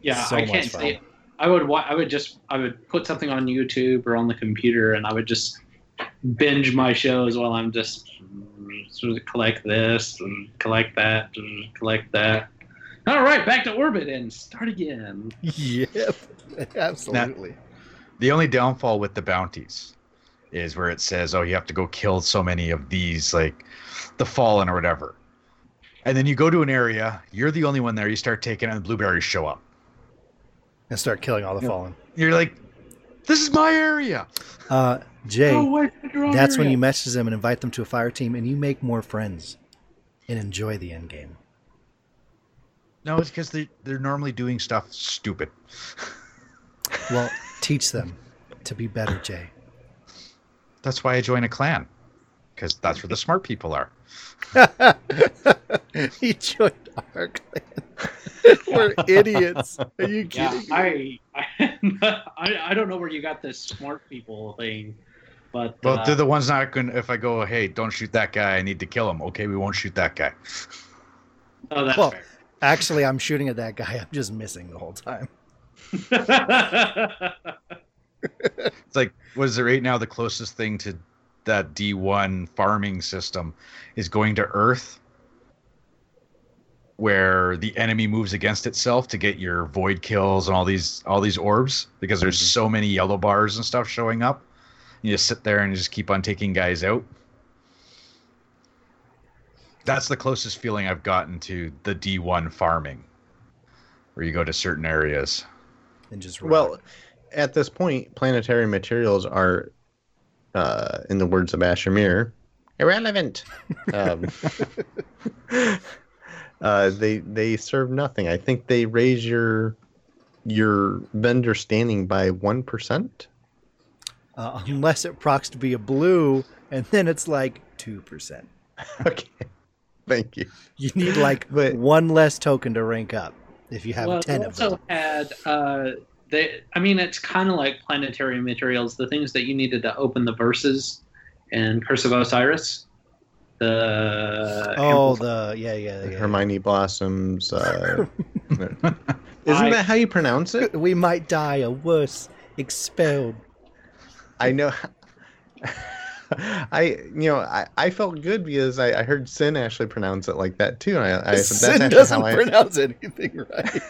Yeah, so I can't say it. I would put something on YouTube or on the computer, and I would just binge my shows while I'm just sort of collect this and collect that and collect that. All right, back to orbit and start again. Yep, absolutely. Now, the only downfall with the bounties is where it says, oh, you have to go kill so many of these, like the Fallen or whatever. And then you go to an area, you're the only one there, you start taking, and the blueberries show up. And start killing all the Fallen. You're like, this is my area. Jay, that's when you message them and invite them to a fire team, and you make more friends and enjoy the end game. No, it's because they're normally doing stuff stupid. Well, teach them to be better, Jay. That's why I join a clan, because that's where the smart people are. He joined our clan. We're idiots. Are you kidding? Yeah, I don't know where you got this smart people thing, but well, they're the ones not going. If I go, hey, don't shoot that guy. I need to kill him. Okay, we won't shoot that guy. Oh, that's fair. Actually, I'm shooting at that guy. I'm just missing the whole time. It's like, what is there right now? The closest thing to that D1 farming system is going to Earth, where the enemy moves against itself to get your void kills and all these orbs, because there's so many yellow bars and stuff showing up. You just sit there and just keep on taking guys out. That's the closest feeling I've gotten to the D1 farming, where you go to certain areas and just rock. Well, at this point, planetary materials are, in the words of Asher Mir, irrelevant. They serve nothing. I think they raise your vendor standing by 1%. Unless it procs to be a blue, and then it's like 2%. Okay, thank you. You need like one less token to rank up if you have 10 of them. It's kind of like planetary materials, the things that you needed to open the verses and Curse of Osiris. Hermione Blossoms. Isn't that how you pronounce it? We might die, or worse, expelled. I know. I felt good because I heard Sin actually pronounce it like that too. And I said, that's Sin doesn't pronounce anything right.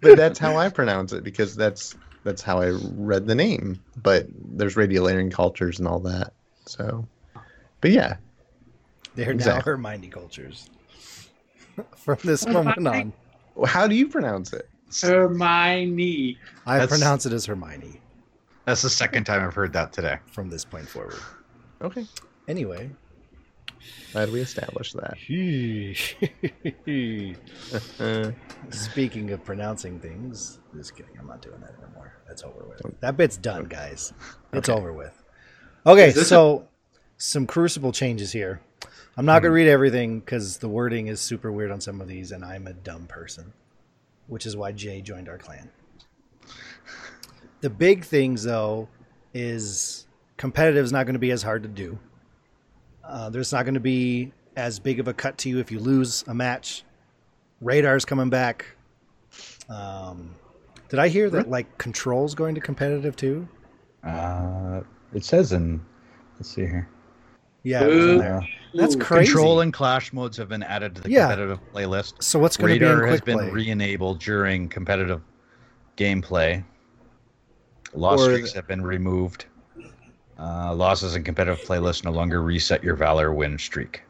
But that's how I pronounce it, because that's that's how I read the name. But there's Radiolarian cultures and all that. So, but yeah. They're now Hermione cultures. From this moment on. How do you pronounce it? Hermione. Pronounce it as Hermione. That's the second time I've heard that today. From this point forward. Okay. Anyway. Glad we established that. Speaking of pronouncing things, just kidding. I'm not doing that anymore. That's over with. That bit's done, guys. It's over with. Okay, so some Crucible changes here. I'm not going to read everything because the wording is super weird on some of these, and I'm a dumb person, which is why Jay joined our clan. The big things, though, is competitive is not going to be as hard to do. There's not going to be as big of a cut to you if you lose a match. Radar's coming back. Did I hear that like control's going to competitive too? It says in. Let's see here. Yeah, it was in there. That's crazy. Control and clash modes have been added to the competitive playlist. So what's going to be in quick play? Radar has been re-enabled during competitive gameplay. Lost streaks have been removed. Losses in competitive playlists no longer reset your Valor win streak.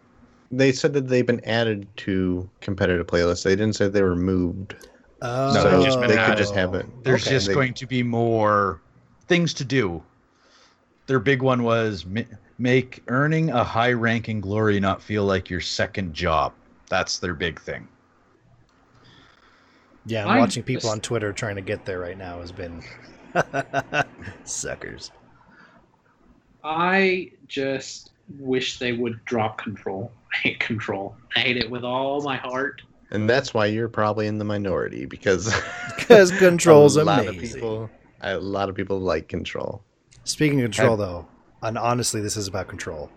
They said that they've been added to competitive playlists. They didn't say they were moved. Oh. No, so they could just have it. There's going to be more things to do. Their big one was make earning a high rank in glory not feel like your second job. That's their big thing. Yeah, I'm watching people on Twitter trying to get there right now has been suckers. I just wish they would drop control. I hate control. I hate it with all my heart. And that's why you're probably in the minority because control's amazing. A lot of people like control. Speaking of control, though, and honestly, this is about control.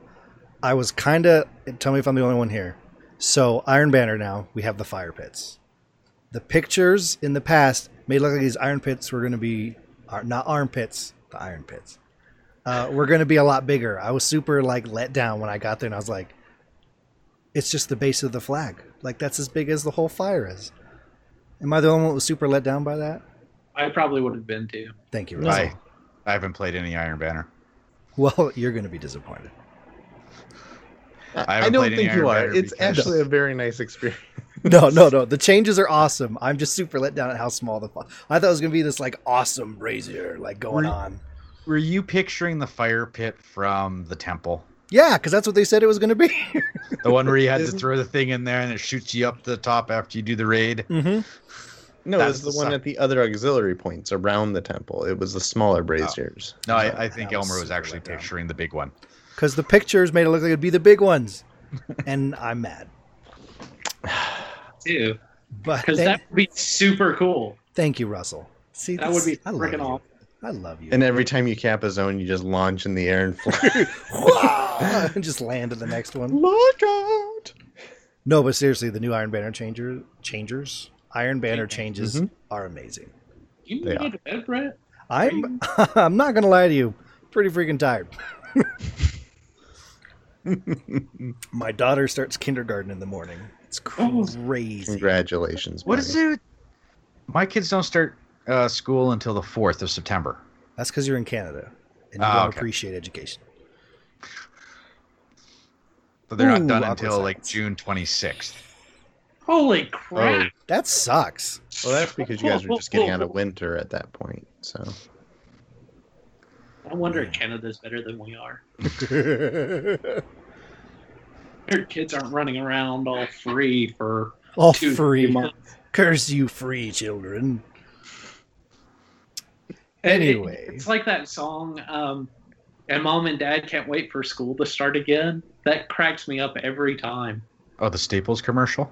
I was kind of, tell me if I'm the only one here. So Iron Banner now, we have the fire pits. The pictures in the past made it look like these iron pits were going to be, not armpits, the iron pits. We're going to be a lot bigger. I was super let down when I got there, and I was like, it's just the base of the flag. Like, that's as big as the whole fire is. Am I the only one that was super let down by that? I probably would have been too. Thank you, Rizzo. I haven't played any Iron Banner. Well, you're going to be disappointed. I don't think you are. It's actually a very nice experience. No. The changes are awesome. I'm just super let down at how small the flag. I thought it was going to be this awesome brazier going on. Were you picturing the fire pit from the temple? Yeah, because that's what they said it was going to be. The one where you had to throw the thing in there and it shoots you up to the top after you do the raid? Mm-hmm. No, it was the one at the other auxiliary points around the temple. It was the smaller braziers. No, I think Elmer was actually picturing the big one. Because the pictures made it look like it would be the big ones. And I'm mad. Ew. Because that would be super cool. Thank you, Russell. See, that would be freaking awesome. I love you. And every time you cap a zone, you just launch in the air and fly. And just land in the next one. Look out! No, but seriously, the new Iron Banner changes are amazing. You need to bed, Brett? I'm not going to lie to you. Pretty freaking tired. My daughter starts kindergarten in the morning. It's crazy. Congratulations, buddy. What is it? My kids don't start school until the 4th of September. That's because you're in Canada and you don't appreciate education. But they're not done until June 26th. Holy crap! Oh. That sucks. Well, that's because you guys are just getting out of winter at that point. So, I wonder if Canada's better than we are. Their kids aren't running around all free for 2 months. Curse you, free children. Anyway, it's like that song, and Mom and Dad Can't Wait for School to Start Again. That cracks me up every time. Oh, the Staples commercial?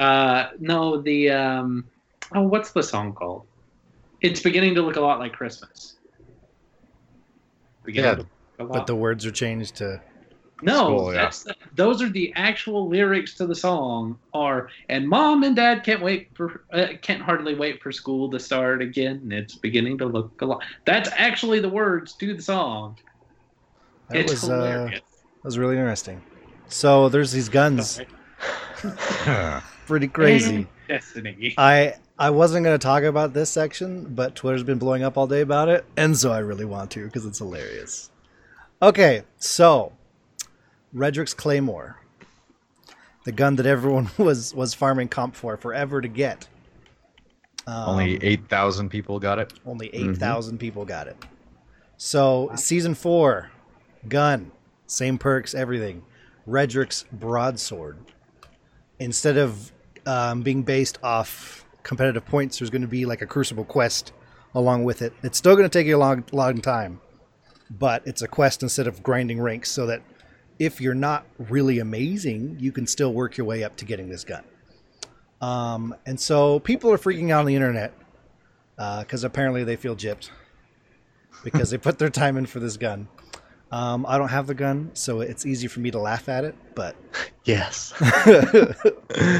No, the, what's the song called? It's beginning to look a lot like Christmas. But the words are changed to... No, school, those are the actual lyrics to the song and Mom and Dad can't hardly wait for school to start again. And it's beginning to look a lot. That's actually the words to the song. It's hilarious. That was really interesting. So there's these guns. Pretty crazy. Destiny. I wasn't going to talk about this section, but Twitter's been blowing up all day about it, and so I really want to because it's hilarious. Okay, so Redrick's Claymore, the gun that everyone was farming comp for forever to get. Only 8,000 people got it. Only 8,000 people got it. So season 4, gun, same perks, everything. Redrick's Broadsword. Instead of being based off competitive points, there's going to be like a Crucible quest along with it. It's still going to take you a long time, but it's a quest instead of grinding ranks, so that if you're not really amazing, you can still work your way up to getting this gun. And so people are freaking out on the internet because apparently they feel gypped because they put their time in for this gun. I don't have the gun, so it's easy for me to laugh at it, but... Yes.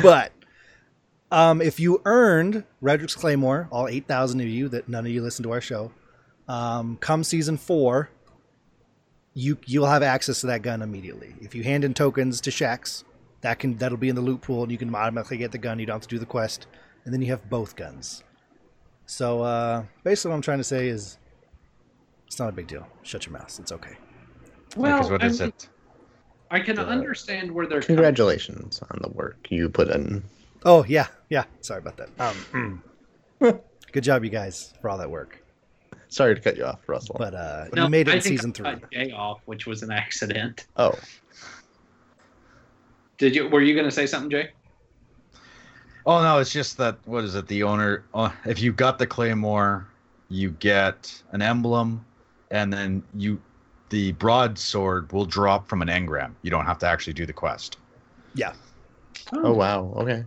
But if you earned Redrick's Claymore, all 8,000 of you, that none of you listen to our show, come season 4, you'll have access to that gun immediately. If you hand in tokens to Shaxx, that'll be in the loot pool, and you can automatically get the gun. You don't have to do the quest, and then you have both guns. So basically what I'm trying to say is it's not a big deal. Shut your mouth. It's okay. Well, yeah, I can understand where they're... Congratulations on the work you put in. Oh, yeah. Yeah. Sorry about that. Good job, you guys, for all that work. Sorry to cut you off, Russell. But no, you made it in season 3. I got day off, which was an accident. Oh. Were you going to say something, Jay? Oh, no. It's just that, what is it? The owner... if you got the Claymore, you get an emblem, and then the broadsword will drop from an engram. You don't have to actually do the quest. Yeah. Oh, wow. Okay.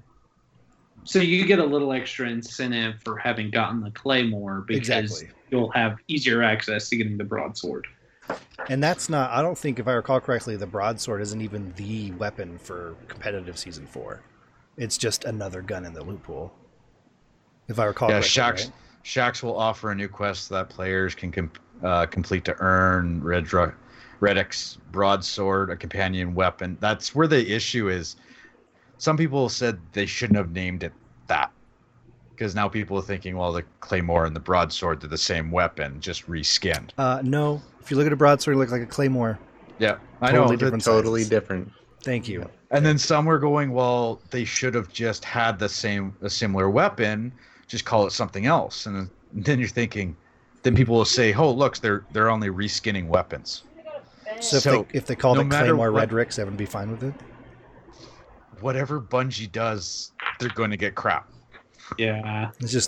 So you get a little extra incentive for having gotten the Claymore because you'll have easier access to getting the broadsword. And that's not... I don't think, if I recall correctly, the broadsword isn't even the weapon for competitive season 4. It's just another gun in the loot pool, if I recall correctly. Shaxx, right? Shaxx will offer a new quest that players can complete to earn Redrick's Broadsword, a companion weapon. That's where the issue is. Some people said they shouldn't have named it that, because now people are thinking, well, the Claymore and the Broadsword, they're the same weapon, just reskinned. No. If you look at a Broadsword, it looks like a Claymore. Yeah, I know. Totally different. Thank you. Yeah. And then some were going, well, they should have just had a similar weapon, just call it something else. And then you're thinking, then people will say, oh, look, they're only reskinning weapons. So if they called it Claymore Redrick's, I would be fine with it. Whatever Bungie does, they're going to get crap. Yeah. It's just,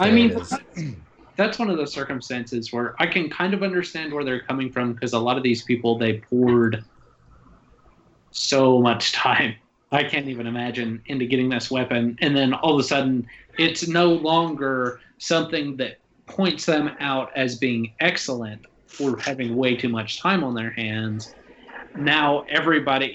that's one of those circumstances where I can kind of understand where they're coming from, because a lot of these people, they poured so much time, I can't even imagine, into getting this weapon, and then all of a sudden it's no longer something that points them out as being excellent or having way too much time on their hands. Now everybody,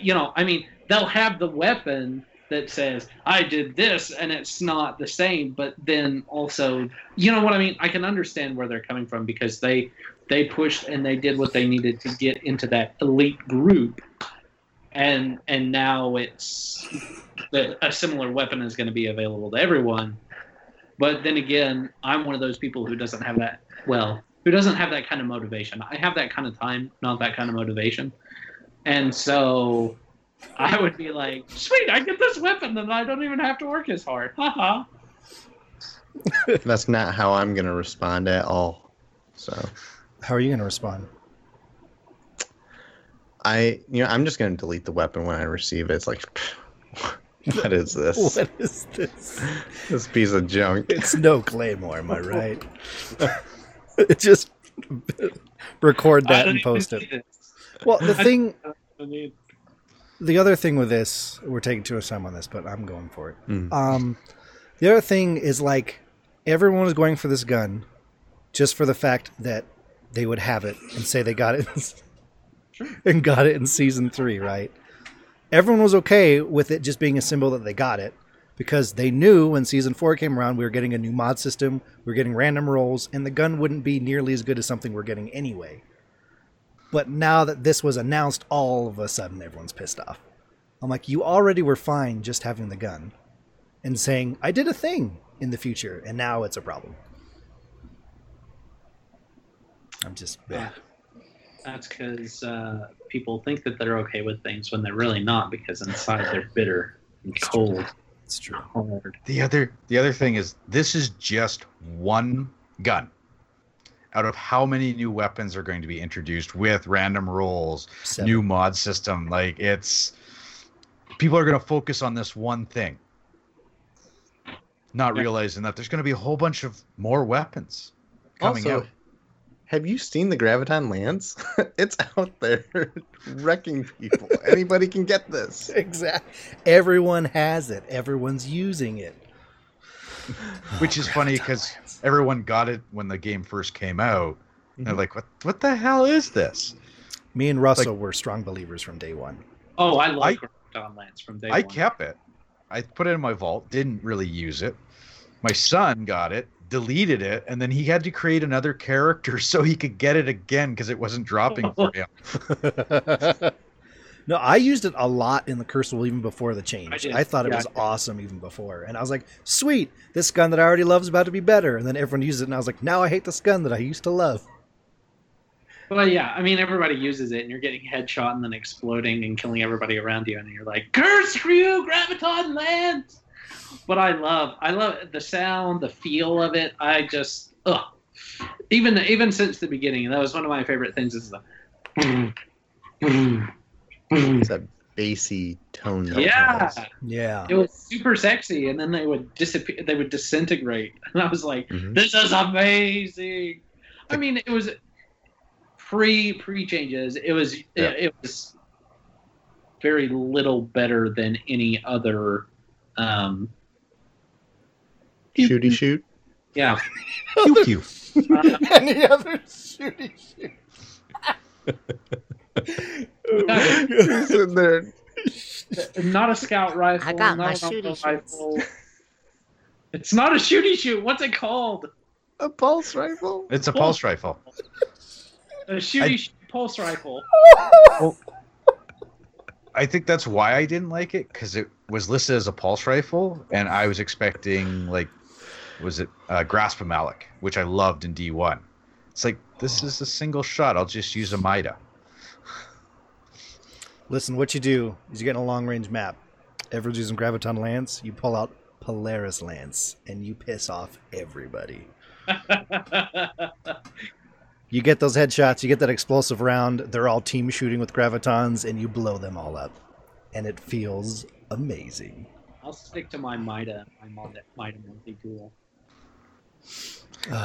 they'll have the weapon that says, I did this, and it's not the same, but then also, you know what I mean? I can understand where they're coming from, because they pushed and they did what they needed to get into that elite group, and now it's a similar weapon is going to be available to everyone. But then again, I'm one of those people who doesn't have that, who doesn't have that kind of motivation. I have that kind of time, not that kind of motivation. And so I would be like, sweet, I get this weapon and I don't even have to work as hard. Ha ha. That's not how I'm going to respond at all. So how are you going to respond? I'm just going to delete the weapon when I receive it. It's like, what is this? What is this? This piece of junk. It's no Claymore, am I right? Just record that and post it. Well, the other thing with this, we're taking too much time on this, but I'm going for it. The other thing is, like, everyone was going for this gun just for the fact that they would have it and say they got it. And got it in season 3, right? Everyone was okay with it just being a symbol that they got it, because they knew when season 4 came around, we were getting a new mod system, we were getting random rolls, and the gun wouldn't be nearly as good as something we're getting anyway. But now that this was announced, all of a sudden everyone's pissed off. I'm like, you already were fine just having the gun. and saying, I did a thing in the future, and now it's a problem. I'm just... Yeah. That's because people think that they're okay with things when they're really not, because inside they're bitter and cold. It's true. Hard. The other thing is, this is just one gun out of how many new weapons are going to be introduced with random rolls, new mod system. Like, it's... People are going to focus on this one thing, not realizing that there's going to be a whole bunch of more weapons coming out. Have you seen the Graviton Lance? It's out there wrecking people. Anybody can get this. Exactly. Everyone has it. Everyone's using it. Which is funny because everyone got it when the game first came out. Mm-hmm. They're like, what the hell is this? Me and Russell were strong believers from day one. Oh, I love Graviton Lance from day one. I kept it. I put it in my vault. Didn't really use it. My son got it. Deleted it, and then he had to create another character so he could get it again because it wasn't dropping for him. No, I used it a lot in the Crucible even before the change. I thought it was awesome even before. And I was like, sweet, this gun that I already love is about to be better. And then everyone used it, and I was like, now I hate this gun that I used to love. Well, yeah, I mean, everybody uses it, and you're getting headshot and then exploding and killing everybody around you, and you're like, curse for you, Graviton Lance! But I love the sound, the feel of it. I just, even since the beginning, and that was one of my favorite things. Is the it's that bassy tone. Yeah. It was super sexy, and then they would disappear. They would disintegrate, and I was like, "This is amazing." I mean, it was pre changes. It was it was very little better than any other. Shooty shoot? Yeah. Q-Q. Any other shooty shoot? Not a scout rifle. I got my shooty rifle. It's not a shooty shoot. What's it called? A pulse rifle? It's a pulse rifle. A shooty shoot pulse rifle. Oh. I think that's why I didn't like it, because it was listed as a pulse rifle, and I was expecting, like, was it Grasp a Malik, which I loved in D1. It's like, this is a single shot. I'll just use a Mida. Listen, what you do is you get in a long-range map. Everyone's using Graviton Lance. You pull out Polaris Lance, and you piss off everybody. You get those headshots, you get that explosive round, they're all team shooting with Gravitons, and you blow them all up. And it feels amazing. I'll stick to my Mida, my multi-duel.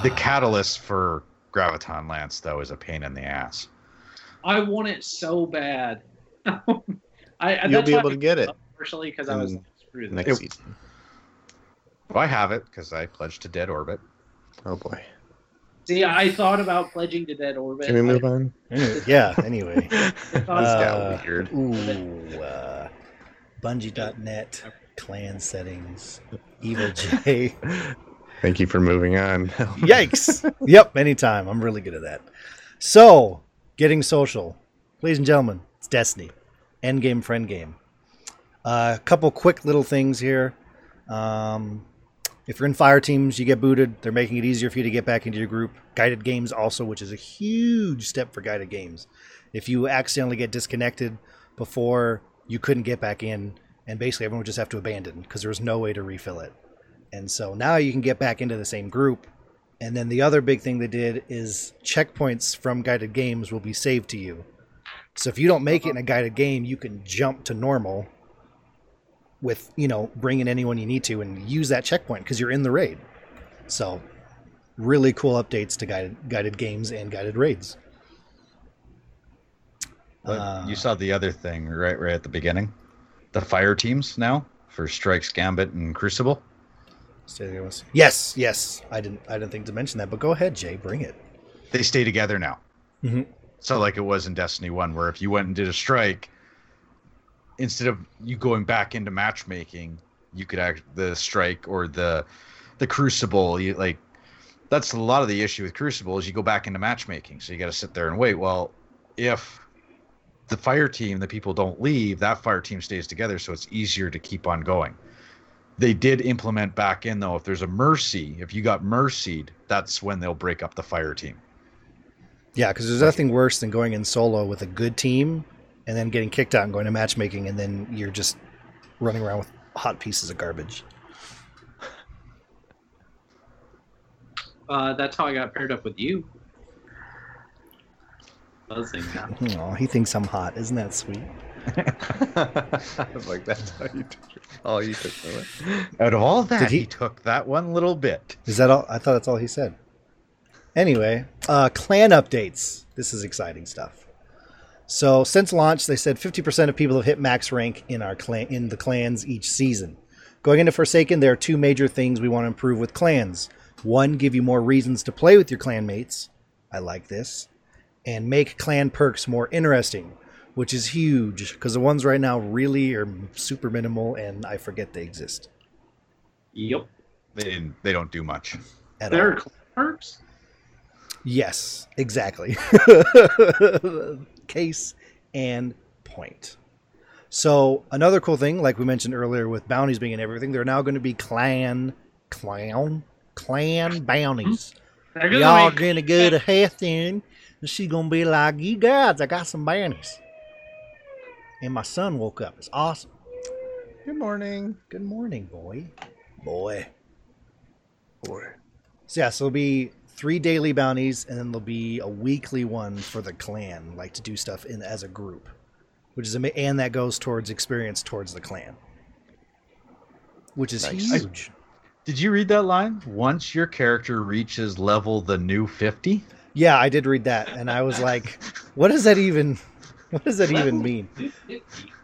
The catalyst for Graviton Lance, though, is a pain in the ass. I want it so bad. You'll be able to get it. Partially because I was like, screwed next season. Well, I have it, because I pledged to Dead Orbit. Oh, boy. See, I thought about pledging to Dead Orbit. Can we move on? Yeah, anyway. This got weird. Ooh, Bungie.net, clan settings, Evil J. Thank you for moving on. Yikes. Yep, anytime. I'm really good at that. So, getting social. Ladies and gentlemen, it's Destiny. Endgame, friend game. A couple quick little things here. If you're in fire teams, you get booted. They're making it easier for you to get back into your group. Guided games also, which is a huge step for guided games. If you accidentally get disconnected before, you couldn't get back in, and basically everyone would just have to abandon because there was no way to refill it. And so now you can get back into the same group. And then the other big thing they did is checkpoints from guided games will be saved to you. So if you don't make it in a guided game, you can jump to normal with, you know, bring in anyone you need to and use that checkpoint because you're in the raid. So really cool updates to guided games and guided raids. You saw the other thing right at the beginning. The fire teams now for Strikes, Gambit, and Crucible. Yes. I didn't think to mention that, but go ahead, Jay, bring it. They stay together now. Mm-hmm. So like it was in Destiny 1 where if you went and did a strike, instead of you going back into matchmaking, you could act the strike or the Crucible. You, like, that's a lot of the issue with Crucible is you go back into matchmaking, so you got to sit there and wait. Well, if the fire team, the people don't leave, that fire team stays together, so it's easier to keep on going. They did implement back in, though, if there's a mercy, if you got mercied, that's when they'll break up the fire team. Yeah, because there's nothing worse than going in solo with a good team and then getting kicked out and going to matchmaking, and then you're just running around with hot pieces of garbage. That's how I got paired up with you. Oh, he thinks I'm hot. Isn't that sweet? I was like, that's how you took it. Oh, you took that. Out of all that, he took that one little bit. Is that all? I thought that's all he said. Anyway, clan updates. This is exciting stuff. So since launch, they said 50% of people have hit max rank in our clan, in the clans each season. Going into Forsaken, there are two major things we want to improve with clans. One, give you more reasons to play with your clan mates. I like this. And make clan perks more interesting, which is huge because the ones right now really are super minimal and I forget they exist. Yep. They don't do much. There are clan perks? Yes, exactly. Case and point. So another cool thing, like we mentioned earlier with bounties being in everything, they're now going to be clan bounties. Y'all going to go to Heth in. She's going to be like, you guys, I got some bounties. And my son woke up. It's awesome. Good morning. Good morning, boy. Boy. So, yeah, so it'll be 3 daily bounties, and then there'll be a weekly one for the clan, like to do stuff in as a group, which is and that goes towards experience towards the clan, which is huge. Did you read that line? Once your character reaches level the new 50? Yeah, I did read that, and I was like, what does that even mean?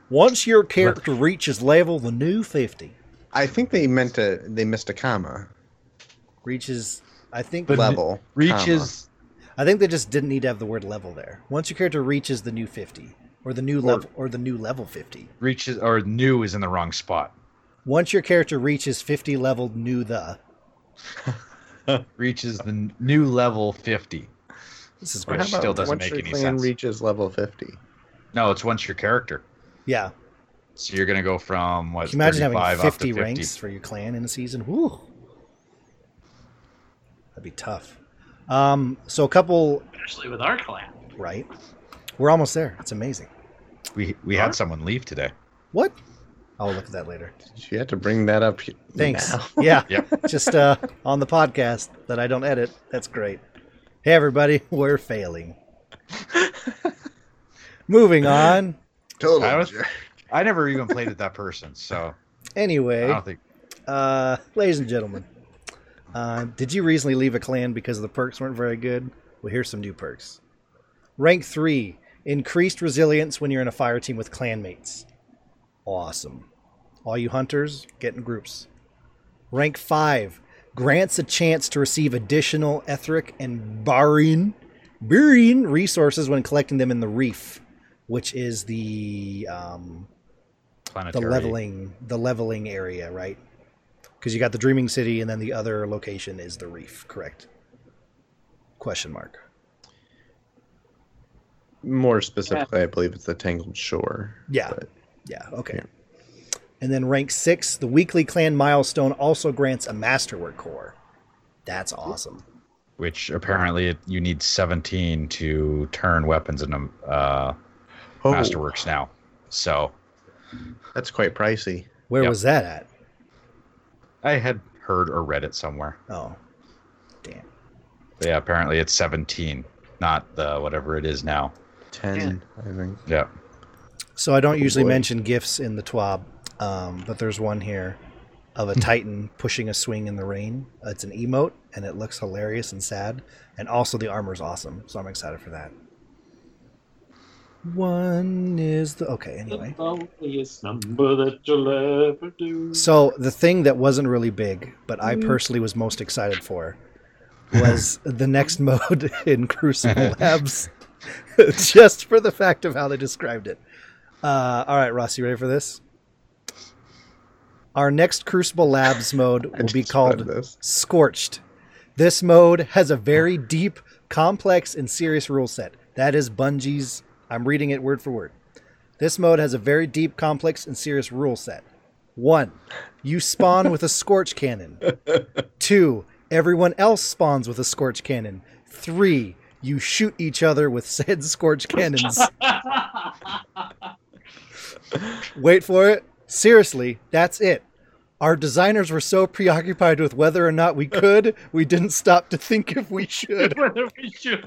Once your character reaches level the new 50. I think they missed a comma. Reaches, I think, level. Reaches. Comma. I think they just didn't need to have the word level there. Once your character reaches the new 50 or the new level or the new level 50. Reaches or new is in the wrong spot. Once your character reaches 50 level new the reaches the new level 50. This is great. Still doesn't make any sense. Once your reaches level 50. No, it's once your character. Yeah. So you're going to go from what? Can you imagine having 50 ranks for your clan in a season? Woo. That'd be tough. So a couple. Especially with our clan. Right. We're almost there. It's amazing. We had someone leave today. What? I'll look at that later. You had to bring that up. Thanks. Now. Yeah. Yep. Just on the podcast that I don't edit. That's great. Hey, everybody, we're failing. Moving on. Totally. I never even played with that person. So, anyway, I don't think... ladies and gentlemen, did you recently leave a clan because the perks weren't very good? Well, here's some new perks. Rank 3, increased resilience when you're in a fire team with clan mates. Awesome. All you hunters, get in groups. Rank 5. Grants a chance to receive additional etheric and barine resources when collecting them in the Reef, which is the leveling area, right? Because you got the Dreaming City, and then the other location is the Reef, correct? Question mark. More specifically, yeah. I believe it's the Tangled Shore. Yeah. But, yeah. Okay. Yeah. And then rank 6, the weekly clan milestone also grants a masterwork core. That's awesome. Which apparently you need 17 to turn weapons into masterworks now. So that's quite pricey. Where was that at? I had heard or read it somewhere. Oh, damn. But yeah, apparently it's 17, not the whatever it is now. 10, I think. Yeah. So I don't usually mention gifts in the TWAB. But there's one here of a Titan pushing a swing in the rain. It's an emote, and it looks hilarious and sad. And also the armor's awesome, so I'm excited for that. One is the... Okay, anyway. So the thing that wasn't really big, but I personally was most excited for, was the next mode in Crucible Labs. Just for the fact of how they described it. All right, Ross, you ready for this? Our next Crucible Labs mode will be called Scorched. This mode has a very deep, complex, and serious rule set. That is Bungie's. I'm reading it word for word. This mode has a very deep, complex, and serious rule set. 1. You spawn with a Scorch Cannon. 2. Everyone else spawns with a Scorch Cannon. 3. You shoot each other with said Scorch Cannons. Wait for it. Seriously, that's it. Our designers were so preoccupied with whether or not we could, we didn't stop to think if we should. Whether we should.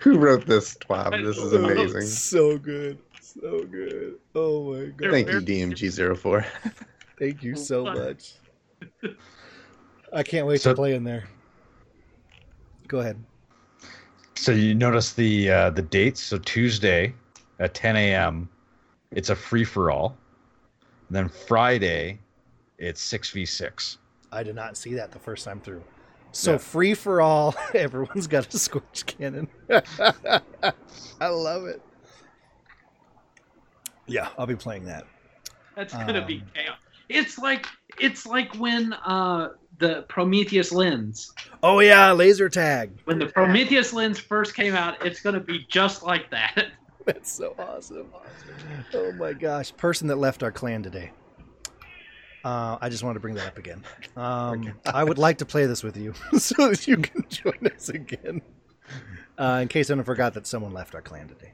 Who wrote this, TWAB? This is amazing. So good. So good. Oh, my God. Thank you, DMG04. Thank you so much. I can't wait to play in there. Go ahead. So you notice the dates. So Tuesday at 10 a.m., it's a free-for-all. And then Friday, it's 6v6. I did not see that the first time through. So yeah. Free-for-all, everyone's got a Scorch Cannon. I love it. Yeah, I'll be playing that. That's gonna be chaos. It's like when the Prometheus Lens. Oh yeah, laser tag. When the Prometheus Lens first came out, it's gonna be just like that. That's so awesome. Oh my gosh, person that left our clan today. I just wanted to bring that up again. I would like to play this with you so that you can join us again. In case I forgot that someone left our clan today.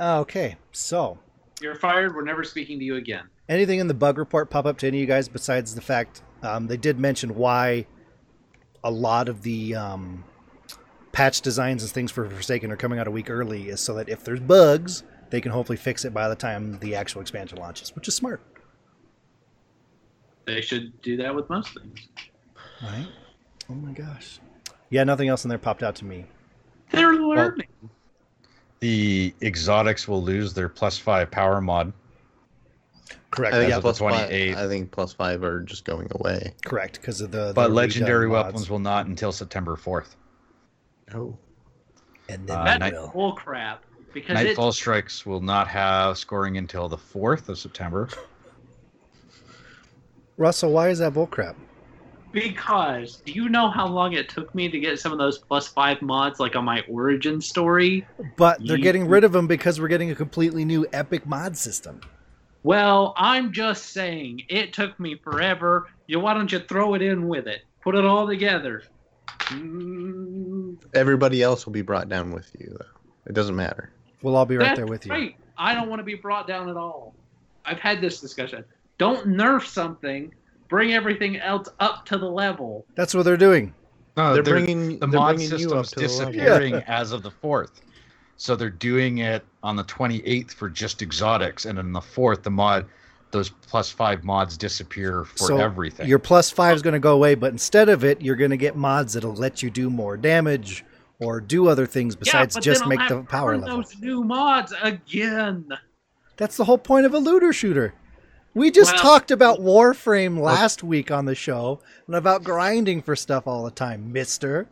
Okay, so you're fired. We're never speaking to you again. Anything in the bug report pop up to any of you guys besides the fact they did mention why a lot of the patch designs and things for Forsaken are coming out a week early is so that if there's bugs, they can hopefully fix it by the time the actual expansion launches, which is smart. They should do that with most things. Right? Oh my gosh. Yeah, nothing else in there popped out to me. They're learning. Well, the exotics will lose their +5 power mod. Correct. I think +28. I think +5 are just going away. Correct, because of the but legendary weapons will not until September 4th. Oh, and then that's bull crap. Because Nightfall Strikes will not have scoring until the 4th of September. Russell, why is that bull crap? Because, do you know how long it took me to get some of those +5 mods, like on my Origin story? But they're getting rid of them because we're getting a completely new epic mod system. Well, I'm just saying, it took me forever. Why don't you throw it in with it? Put it all together. Everybody else will be brought down with you, though. It doesn't matter. We'll all be right there with you. I don't want to be brought down at all. I've had this discussion. Don't nerf something. Bring everything else up to the level. That's what they're doing. No, they're bringing the mod systems disappearing as of the 4th. So they're doing it on the 28th for just exotics, and on the 4th, the mod, those +5 mods disappear for everything. Your +5 is going to go away, but instead of it, you're going to get mods that'll let you do more damage or do other things besides just make the power level. Those new mods again. That's the whole point of a looter shooter. We just talked about Warframe last week on the show and about grinding for stuff all the time, mister.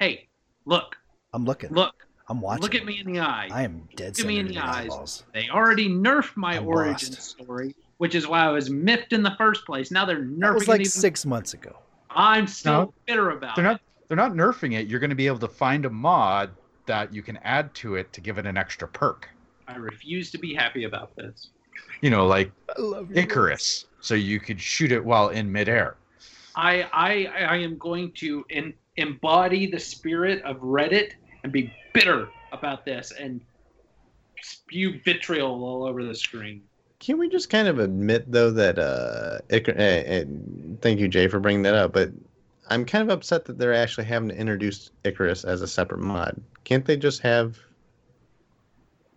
Hey, look. I'm looking. Look. I'm watching. Look at me in the eye. I am dead set. Look at me in the eyes. They already nerfed my origin story, which is why I was miffed in the first place. Now they're nerfing it. It was like 6 months ago. I'm still bitter about it. They're not nerfing it. You're going to be able to find a mod that you can add to it to give it an extra perk. I refuse to be happy about this. You know, like Icarus, so you could shoot it while in midair. I am going to embody the spirit of Reddit and be bitter about this and spew vitriol all over the screen. Can we just kind of admit, though, that thank you, Jay, for bringing that up, but I'm kind of upset that they're actually having to introduce Icarus as a separate mod. Can't they just have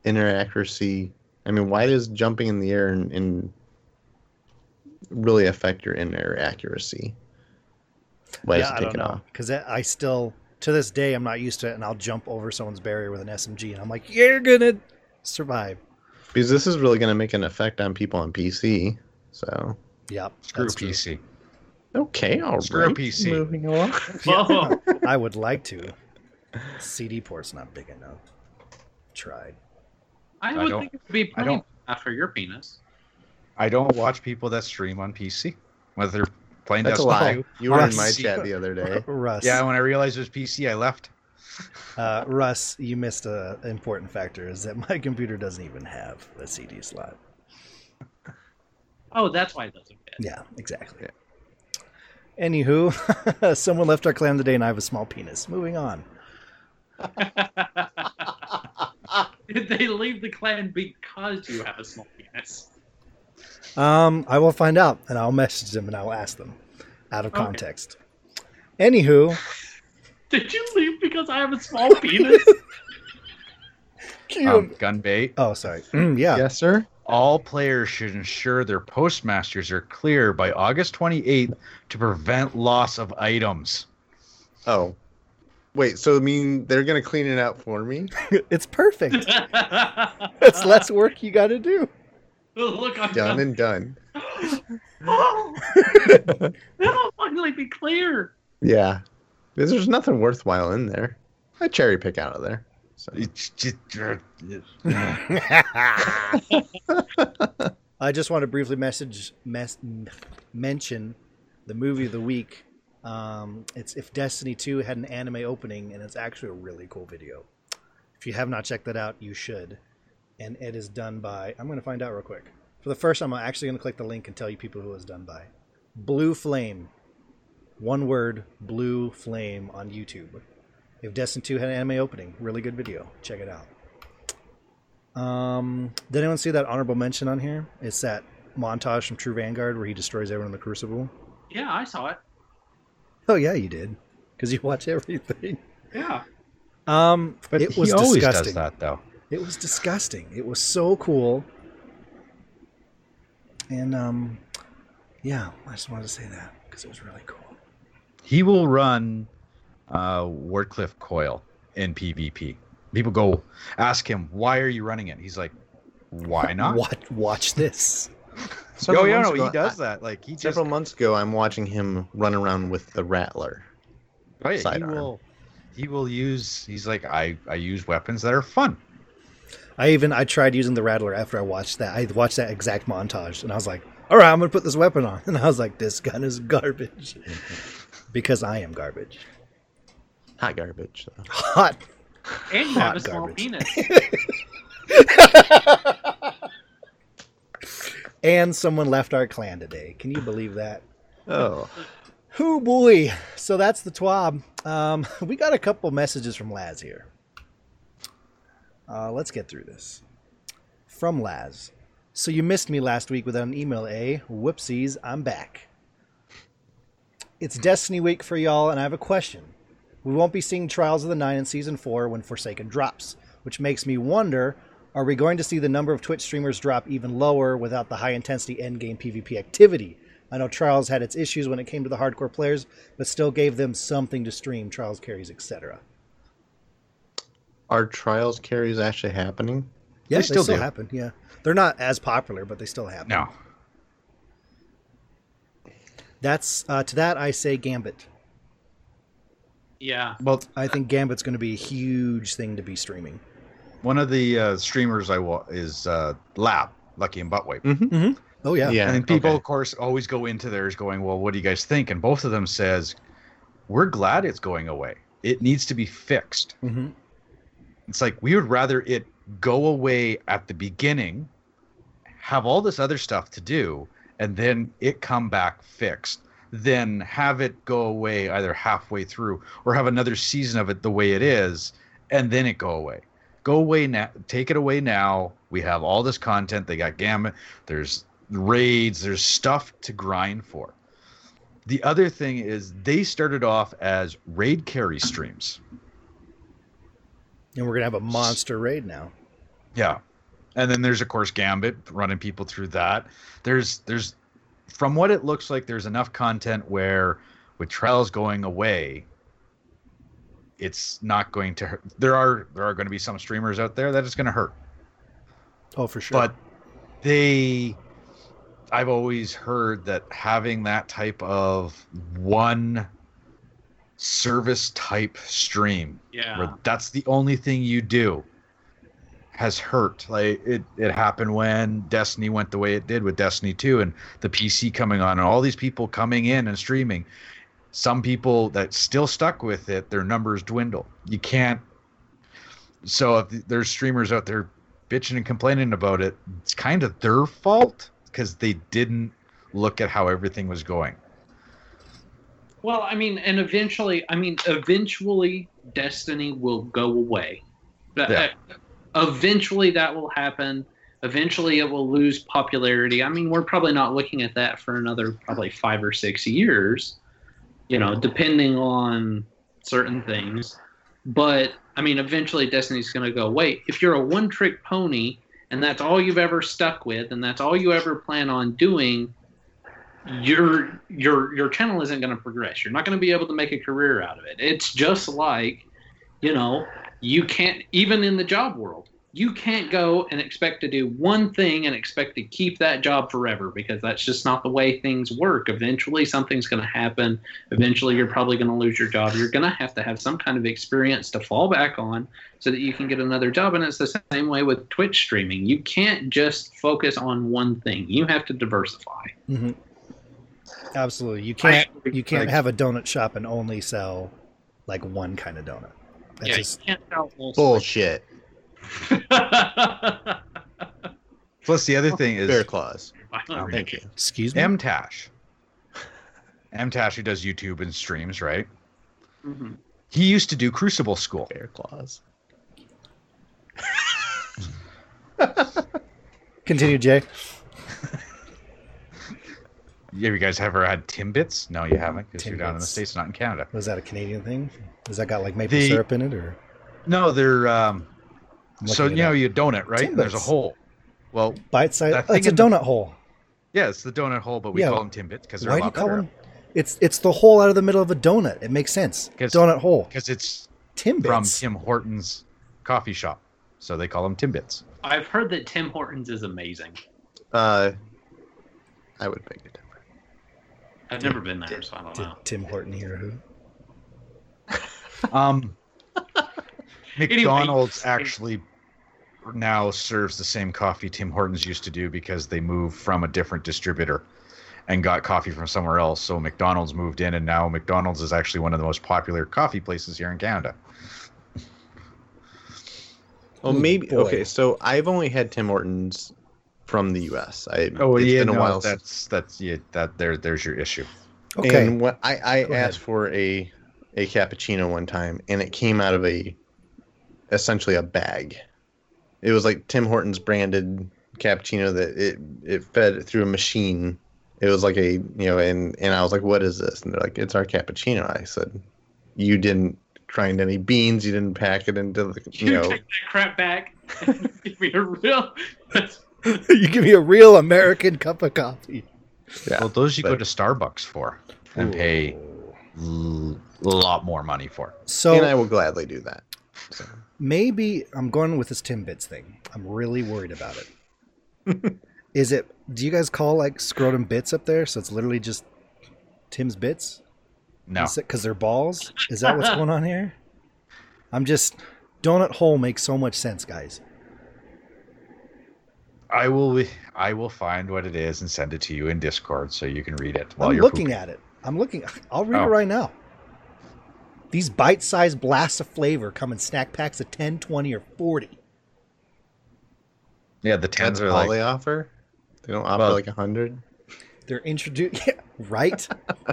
interaccuracy? I mean, why does jumping in the air and really affect your in-air accuracy? Why is it taken off? Because I still, to this day, I'm not used to it, and I'll jump over someone's barrier with an SMG, and I'm like, you're going to survive. Because this is really going to make an effect on people on PC, so. Yep. Screw PC. Okay, all right. Screw PC. Moving along. I would like to. CD port's not big enough. Tried. I would think it would be plain for your penis. I don't watch people that stream on PC. Whether they're playing Destiny 2. That's a lie. You were in my chat the other day. Russ. Yeah, when I realized it was PC, I left. Russ, you missed an important factor, is that my computer doesn't even have a CD slot. Oh, that's why it doesn't fit. Yeah, exactly. Yeah. Anywho, someone left our clan today and I have a small penis. Moving on. Did they leave the clan because you have a small penis? I will find out, and I'll message them and I'll ask them out of context. Okay. Anywho. Did you leave because I have a small penis? Gunbait. Oh, sorry. Yeah. Yes, sir. All players should ensure their postmasters are clear by August 28th to prevent loss of items. Oh. Wait, so I mean they're going to clean it out for me? It's perfect. It's less work you got to do. Look, I'm done and done. That'll finally be clear. Yeah. Because there's nothing worthwhile in there. I cherry pick out of there. So. I just want to briefly mention the movie of the week. It's If Destiny 2 had an anime opening, and it's actually a really cool video. If you have not checked that out, you should. And it is done by... I'm going to find out real quick. For the first time, I'm actually going to click the link and tell you people who it was done by. Blue Flame. One word, Blue Flame on YouTube. If Destiny 2 had an anime opening, really good video. Check it out. Did anyone see that honorable mention on here? It's that montage from True Vanguard where he destroys everyone in the Crucible. Yeah, I saw it. Oh, yeah, you did. Because you watch everything. Yeah. But it was disgusting. He always does that, though. It was disgusting. It was so cool. And, yeah, I just wanted to say that because it was really cool. He will run Wardcliffe Coil in PvP. People go ask him, why are you running it? He's like, why not? Watch this. He does that. Like several months ago, I'm watching him run around with the Rattler. Right, sidearm. He will use, he's like, I use weapons that are fun. I tried using the Rattler after I watched that. I watched that exact montage, and I was like, all right, I'm going to put this weapon on. And I was like, this gun is garbage. Because I am garbage. Hot garbage. Though. Hot. And you have a small penis. And someone left our clan today. Can you believe that? Oh. Oh, boy. So that's the TWAB. We got a couple messages from Laz here. Let's get through this. From Laz. So you missed me last week without an email, eh? Whoopsies, I'm back. It's Destiny week for y'all, and I have a question. We won't be seeing Trials of the Nine in Season 4 when Forsaken drops, which makes me wonder, are we going to see the number of Twitch streamers drop even lower without the high-intensity endgame PvP activity? I know Trials had its issues when it came to the hardcore players, but still gave them something to stream, Trials carries, etc. Are Trials carries actually happening? Yeah, they still happen, yeah. They're not as popular, but they still happen. No. That's to that I say Gambit. Yeah. Well, I think Gambit's going to be a huge thing to be streaming. One of the streamers is Lab, Lucky and Buttwipe. Mm-hmm. Mm-hmm. Oh yeah. And people, of course, always go into theirs going, "Well, what do you guys think?" And both of them says, "We're glad it's going away. It needs to be fixed." Mm-hmm. It's like we would rather it go away at the beginning, have all this other stuff to do, and then it come back fixed, then have it go away either halfway through or have another season of it the way it is, and then it go away. Go away now. Take it away now. We have all this content. They got Gambit. There's raids. There's stuff to grind for. The other thing is they started off as raid carry streams. And we're going to have a monster raid now. Yeah. And then there's, of course, Gambit running people through that. There's, from what it looks like, there's enough content where with Trials going away, it's not going to hurt. There are going to be some streamers out there that it's going to hurt. Oh, for sure. But I've always heard that having that type of one service type stream, where that's the only thing you do, has hurt. Like it happened when Destiny went the way it did with Destiny 2 and the PC coming on and all these people coming in and streaming. Some people that still stuck with it, their numbers dwindle. You can't. So if there's streamers out there bitching and complaining about it, it's kind of their fault because they didn't look at how everything was going. Well, I mean, and eventually Destiny will go away. Yeah. Eventually that will happen. Eventually it will lose popularity. I mean, we're probably not looking at that for another probably 5 or 6 years, you know, depending on certain things. But, I mean, eventually Destiny's going to go away. If you're a one-trick pony and that's all you've ever stuck with and that's all you ever plan on doing, your channel isn't going to progress. You're not going to be able to make a career out of it. It's just like, you know, you can't, even in the job world, you can't go and expect to do one thing and expect to keep that job forever, because that's just not the way things work. Eventually something's going to happen. Eventually you're probably going to lose your job. You're going to have some kind of experience to fall back on so that you can get another job. And it's the same way with Twitch streaming. You can't just focus on one thing. You have to diversify. Mm-hmm. Absolutely. You can't have a donut shop and only sell like one kind of donut. That's just you can't sell bullshit. Plus, the other thing is Bear Claws. Oh, thank you. Excuse me. M Tash, who does YouTube and streams, right? Mm-hmm. He used to do Crucible School. Bear Claws. Continue, Jay. Yeah, you guys ever had Timbits? No, you haven't, because you're down in the States, not in Canada. Was that a Canadian thing? Has that got like maple syrup in it, or? No, they're. So, you know, you donut, right? Timbits. There's a hole. Well, bite-sized. It's a donut hole. Yeah, it's the donut hole, but we call them Timbits because they're a lot better. It's the hole out of the middle of a donut. It makes sense. Donut hole. Because it's Timbits. From Tim Hortons coffee shop. So they call them Timbits. I've heard that Tim Hortons is amazing. I would pick it. I've never been there, so I don't know. Tim Horton here, who? McDonald's actually now serves the same coffee Tim Hortons used to do, because they moved from a different distributor and got coffee from somewhere else. So McDonald's moved in, and now McDonald's is actually one of the most popular coffee places here in Canada. Well, maybe. Boy. Okay, so I've only had Tim Hortons from the U.S. It's been a while. There's your issue. Okay. And what I asked for a cappuccino one time, and it came out of essentially a bag. It was like Tim Hortons branded cappuccino that it fed through a machine. It was like a, you know, and I was like, what is this? And they're like, it's our cappuccino. I said, you didn't grind any beans. You didn't pack it into the, you know. You take that crap back. You give me a real American cup of coffee. Yeah, well, those go to Starbucks for and pay a lot more money for. So, and I will gladly do that. So. Maybe I'm going with this Timbits thing. I'm really worried about it. Do you guys call like scrotum bits up there? So it's literally just Tim's bits? No. Because they're balls? Is that what's going on here? Donut hole makes so much sense, guys. I will find what it is and send it to you in Discord so you can read it while you're looking at it. I'll read it right now. These bite-sized blasts of flavor come in snack packs of 10, 20, or 40. Yeah, the 10s are all like... they offer? They don't offer like 100? They're introduced... Yeah, right?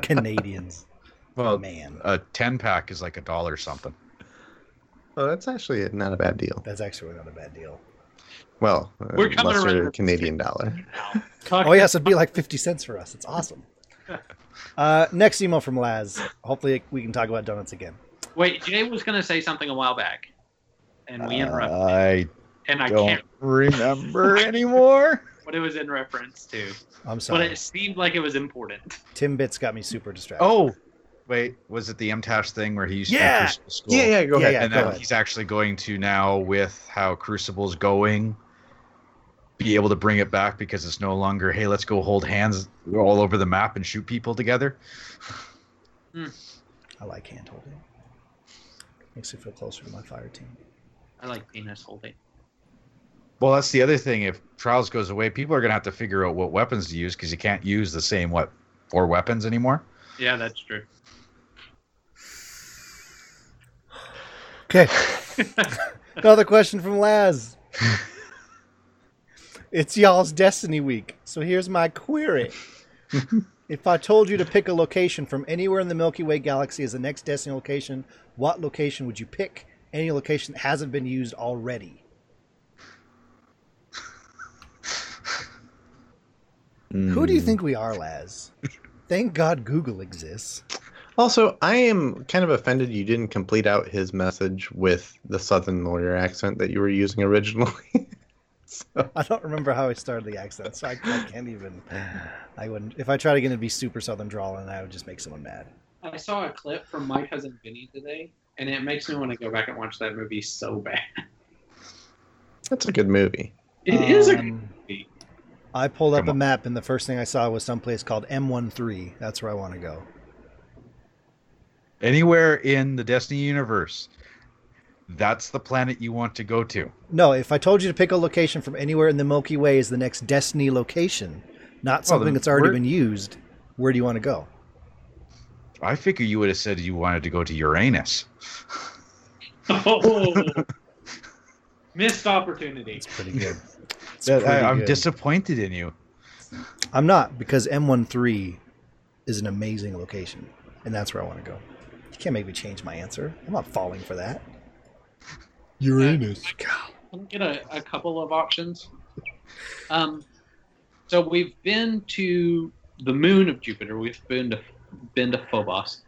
Canadians. Well, man. A 10-pack is like $1 something. Well, that's actually not a bad deal. Well, we're lesser Canadian dollar. Oh, yes, it'd be like 50 cents for us. It's awesome. Next email from Laz. Hopefully we can talk about donuts again. Wait, Jay was going to say something a while back, and we interrupted. I can't remember anymore what it was in reference to. I'm sorry. But it seemed like it was important. Timbits got me super distracted. Oh, wait. Was it the MTash thing where he used to do Crucible School? Yeah, go ahead. And then he's actually going to now, with how Crucible's going, be able to bring it back, because it's no longer, hey, let's go hold hands all over the map and shoot people together. I like hand holding. Makes me feel closer to my fire team. I like penis holding. Well, that's the other thing. If Trials goes away, people are going to have to figure out what weapons to use, because you can't use the same, 4 weapons anymore? Yeah, that's true. Okay. Another question from Laz. It's y'all's Destiny week, so here's my query. If I told you to pick a location from anywhere in the Milky Way galaxy as the next Destiny location, what location would you pick? Any location that hasn't been used already? Who do you think we are, Laz? Thank God Google exists. Also, I am kind of offended you didn't complete out his message with the Southern lawyer accent that you were using originally. So. I don't remember how I started the accent, so I can't even. I wouldn't. If I tried again, it'd be super Southern drawl, and I would just make someone mad. I saw a clip from My Cousin Vinny today, and it makes me want to go back and watch that movie so bad. That's a good movie. It is a good movie. I pulled up a map, and the first thing I saw was someplace called M13. That's where I want to go. Anywhere in the Destiny universe, that's the planet you want to go to. No, if I told you to pick a location from anywhere in the Milky Way as the next Destiny location, not something that's already been used, where do you want to go? I figure you would have said you wanted to go to Uranus. Oh, missed opportunity. That's pretty good. I'm disappointed in you. I'm not, because M13 is an amazing location, and that's where I want to go. You can't make me change my answer. I'm not falling for that. Uranus. Let me get a couple of options. So we've been to the moon of Jupiter. We've been to Phobos.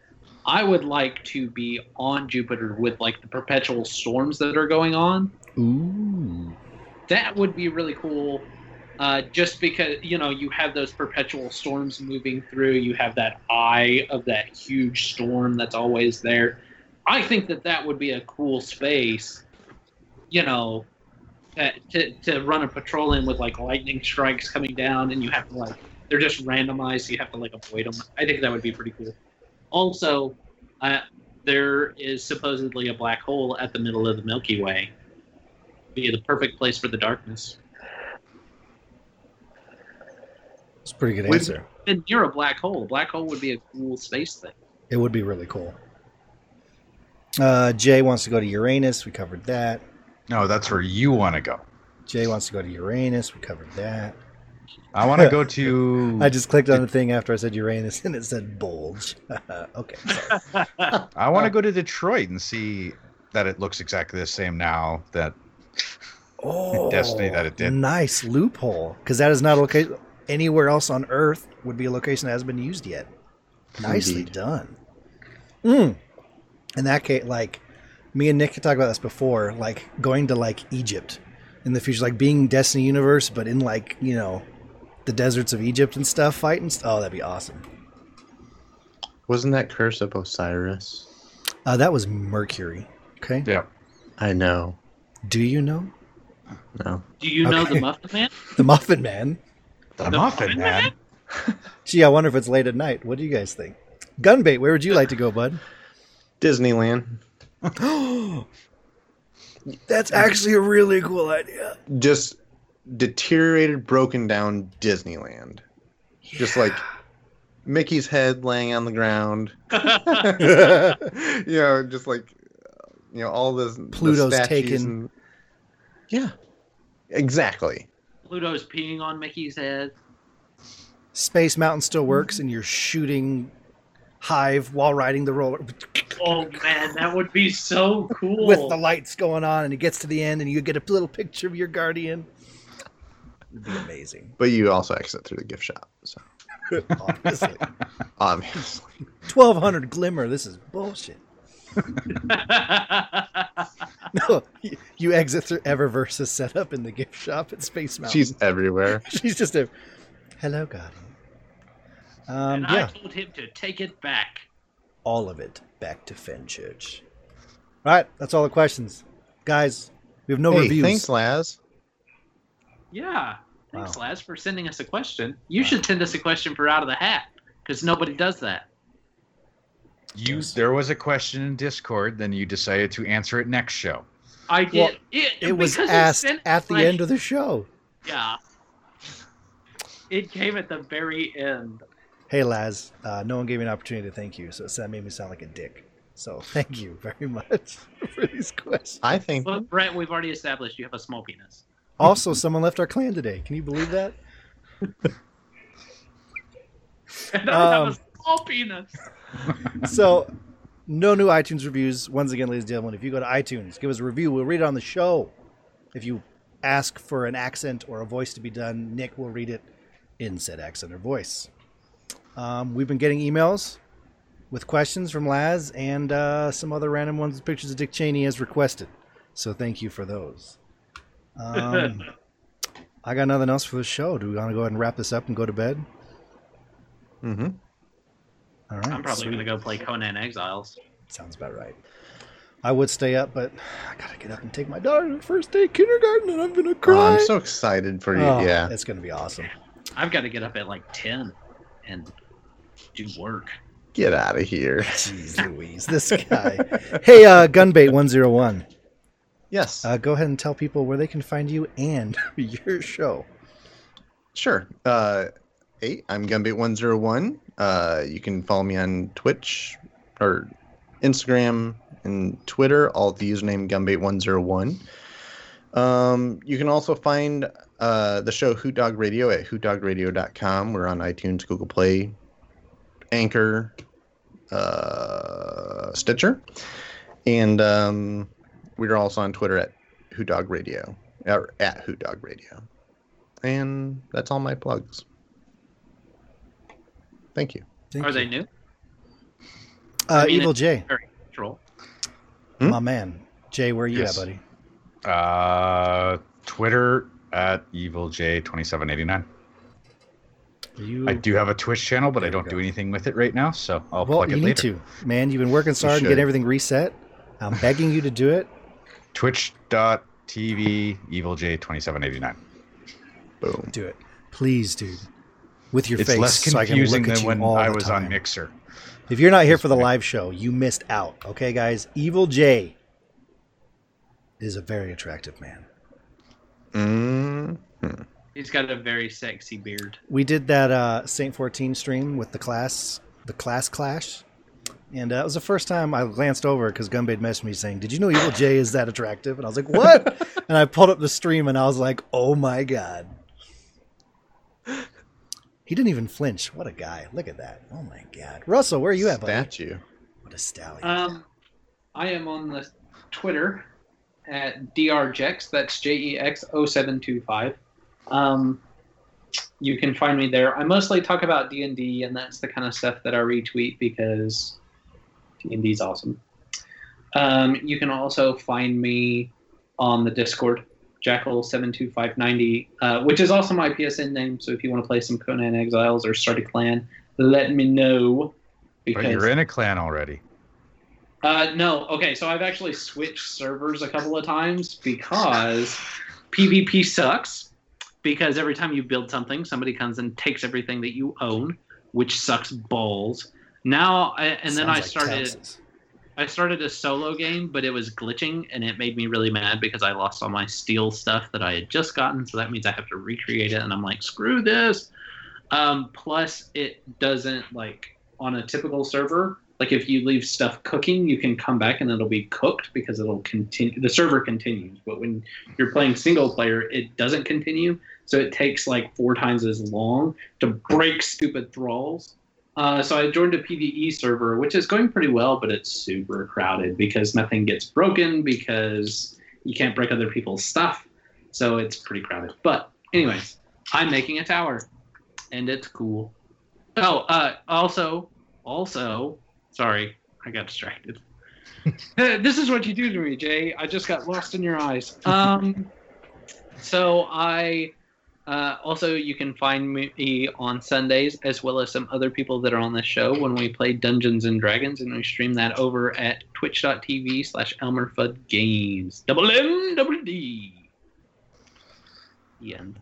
I would like to be on Jupiter with like the perpetual storms that are going on. Ooh. That would be really cool. Just because, you know, you have those perpetual storms moving through. You have that eye of that huge storm that's always there. I think that would be a cool space, you know, to run a patrol in with, like, lightning strikes coming down, and you have to, like, they're just randomized, so you have to, like, avoid them. I think that would be pretty cool. Also, there is supposedly a black hole at the middle of the Milky Way. Be the perfect place for the darkness. That's a pretty good answer. And near a black hole. A black hole would be a cool space thing. It would be really cool. Jay wants to go to Uranus. We covered that. No, that's where you want to go. Jay wants to go to Uranus. We covered that. I want to go to... I just clicked on the thing after I said Uranus, and it said bulge. Okay. sorry. I want to go to Detroit and see that it looks exactly the same now that Destiny that it did. Nice loophole, because that is not a location... Anywhere else on Earth would be a location that hasn't been used yet. Nicely done. In that case, like, me and Nick had talked about this before, like, going to, like, Egypt in the future, like, being Destiny Universe, but in, like, you know, the deserts of Egypt and stuff, fighting. Oh, that'd be awesome. Wasn't that Curse of Osiris? That was Mercury. Okay. Yeah. I know. Do you know? No. Do you know the Muffin Man? The Muffin Man. The Muffin Man? Gee, I wonder if it's late at night. What do you guys think? Gunbait, where would you like to go, bud? Disneyland. That's actually a really cool idea. Just deteriorated, broken down Disneyland. Yeah. Just like Mickey's head laying on the ground. You know, just like, you know, all this. Pluto's taken. And... Yeah, exactly. Pluto's peeing on Mickey's head. Space Mountain still works, and you're shooting Hive while riding the roller. Oh, man, that would be so cool. With the lights going on, and it gets to the end, and you get a little picture of your Guardian. It would be amazing. But you also exit through the gift shop. So. Obviously. 1200 Glimmer. This is bullshit. No, you exit through Eververse's setup in the gift shop at Space Mountain. She's everywhere. She's just a... Hello, Guardian. I told him to take it back. All of it back to Fenchurch. All right, that's all the questions. Guys, we have no reviews. Thanks, Laz. Yeah, thanks, Laz, for sending us a question. You should send us a question for Out of the Hat, because nobody does that. There was a question in Discord, then you decided to answer it next show. I did. Well, it was asked at the end of the show. Yeah. It came at the very end. Hey, Laz, no one gave me an opportunity to thank you, so that made me sound like a dick. So thank you very much for these questions. I think, well, Brent, we've already established you have a small penis. Also, someone left our clan today. Can you believe that? And I have a small penis. So, no new iTunes reviews. Once again, ladies and gentlemen, if you go to iTunes, give us a review. We'll read it on the show. If you ask for an accent or a voice to be done, Nick will read it in said accent or voice. We've been getting emails with questions from Laz and some other random ones with pictures of Dick Cheney as requested. So thank you for those. I got nothing else for the show. Do we want to go ahead and wrap this up and go to bed? Mm-hmm. All right. I'm probably going to go play Conan Exiles. Sounds about right. I would stay up, but I got to get up and take my daughter to the first day of kindergarten, and I'm going to cry. Oh, I'm so excited for you. Oh, yeah. It's going to be awesome. I've got to get up at like 10 and do work. Get out of here. Jeez Louise, this guy. Hey, Gunbait101. Yes. Go ahead and tell people where they can find you and your show. Sure. Hey, I'm Gunbait101. You can follow me on Twitch or Instagram and Twitter, all at the username Gunbait101. You can also find the show Hot Dog Radio at hotdogradio.com. We're on iTunes, Google Play, Anchor, Stitcher, and we're also on Twitter at Hot Dog Radio, or at Hot Dog Radio, and that's all my plugs. Thank you. Are they new? Evil Jay, my man, Jay, where are you at, buddy? Twitter at EvilJ2789. I do have a Twitch channel, but I don't do anything with it right now, so I'll plug it later. You need to, man. You've been working so hard to get everything reset. I'm begging you to do it. Twitch.tv EvilJ2789. Boom. Do it. Please, dude. With your face. It's less confusing than when I was on Mixer. If you're not here for the live show, you missed out. Okay, guys? Evil J is a very attractive man. Mm-hmm. He's got a very sexy beard. We did that Saint 14 stream with the class clash. And it was the first time I glanced over because Gunbait messaged me saying, did you know Evil Jay is that attractive? And I was like, what? And I pulled up the stream and I was like, oh my God. He didn't even flinch. What a guy. Look at that. Oh my God. Russell, where are you at, buddy? Statue. What a stallion. I am on the Twitter at drjex. That's JEX0725. You can find me there. I mostly talk about D&D, and that's the kind of stuff that I retweet because D&D is awesome. You can also find me on the Discord, Jackal72590, which is also my PSN name. So if you want to play some Conan Exiles or start a clan, let me know. Because, but you're in a clan already. No. Okay, so I've actually switched servers a couple of times because PvP sucks. Because every time you build something, somebody comes and takes everything that you own, which sucks balls. Now, I started a solo game, but it was glitching, and it made me really mad because I lost all my steel stuff that I had just gotten. So that means I have to recreate it, and I'm like, screw this. Plus, it doesn't, like, on a typical server, like if you leave stuff cooking, you can come back and it'll be cooked because it'll continue. The server continues, but when you're playing single player, it doesn't continue. So it takes like 4 times as long to break stupid thralls. So I joined a PvE server, which is going pretty well, but it's super crowded because nothing gets broken because you can't break other people's stuff. So it's pretty crowded. But anyways, I'm making a tower and it's cool. Oh, also. Sorry, I got distracted. This is what you do to me, Jay. I just got lost in your eyes. So I also, you can find me on Sundays as well as some other people that are on this show when we play Dungeons and Dragons, and we stream that over at twitch.tv/ElmerFudGames. Double M, double D. The end.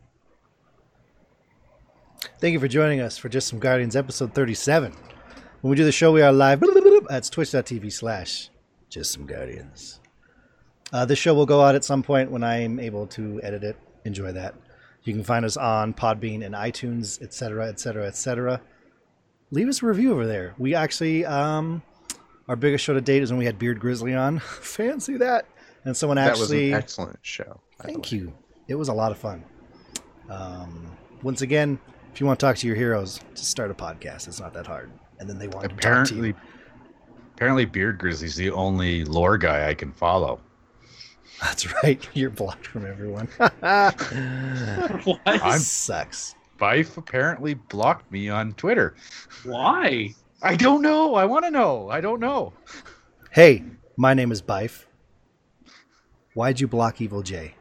Thank you for joining us for Just Some Guardians, episode 37. When we do the show, we are live. That's twitch.tv/JustSomeGuardians. This show will go out at some point when I'm able to edit it. Enjoy that. You can find us on Podbean and iTunes, etc., etc., etc. Leave us a review over there. We actually Our biggest show to date is when we had Beard Grizzly on. Fancy that. And someone actually... That was an excellent show. Thank you. It was a lot of fun. Once again, if you want to talk to your heroes, just start a podcast. It's not that hard. And then they want to talk to you. Apparently Beard Grizzly's the only lore guy I can follow. That's right. You're blocked from everyone. What? Sucks. Bife apparently blocked me on Twitter. Why? I don't know. I want to know. I don't know. Hey, my name is Bife. Why'd you block Evil J?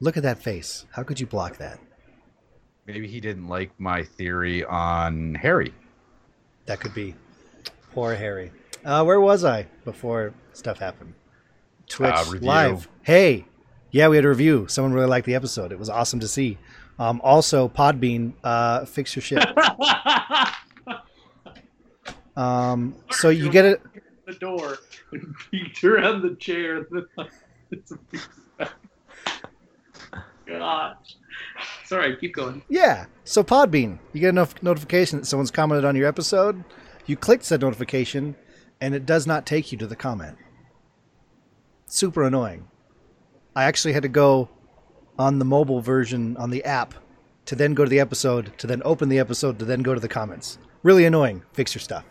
Look at that face. How could you block that? Maybe he didn't like my theory on Harry. That could be. Poor Harry. Where was I before stuff happened? Twitch live. Hey. Yeah, we had a review. Someone really liked the episode. It was awesome to see. Also, Podbean, fix your shit. So you get it. The door and beat around the chair. It's a piece of... Gosh. Sorry, keep going. Yeah. So Podbean, you get a notification that someone's commented on your episode. You click said notification, and it does not take you to the comment. Super annoying. I actually had to go on the mobile version on the app to then go to the episode, to then open the episode, to then go to the comments. Really annoying. Fix your stuff.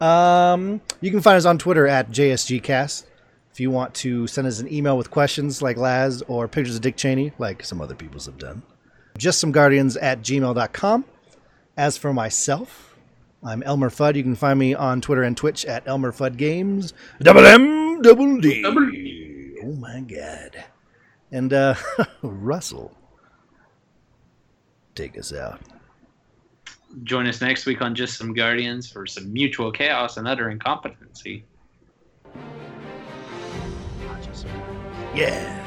You can find us on Twitter at JSGcast. If you want to send us an email with questions like Laz or pictures of Dick Cheney, like some other peoples have done, justsomeguardians@gmail.com. As for myself, I'm Elmer Fudd. You can find me on Twitter and Twitch at Elmer Fudd Games. Double M, double D. Double D. Oh my God. And Russell, take us out. Join us next week on Just Some Guardians for some mutual chaos and utter incompetency. Yeah.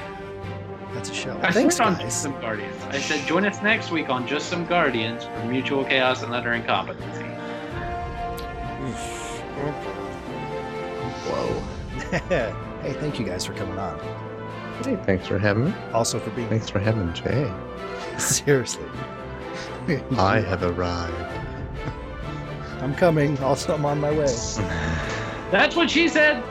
That's a show. Thanks, guys. Just Some Guardians. I said join us next week on Just Some Guardians for mutual chaos and utter incompetency. Whoa. Hey, thank you guys for coming on. Hey, thanks for having me. Also for being... Thanks for having Jay. Seriously. I have arrived. I'm coming. Also, I'm on my way. That's what she said.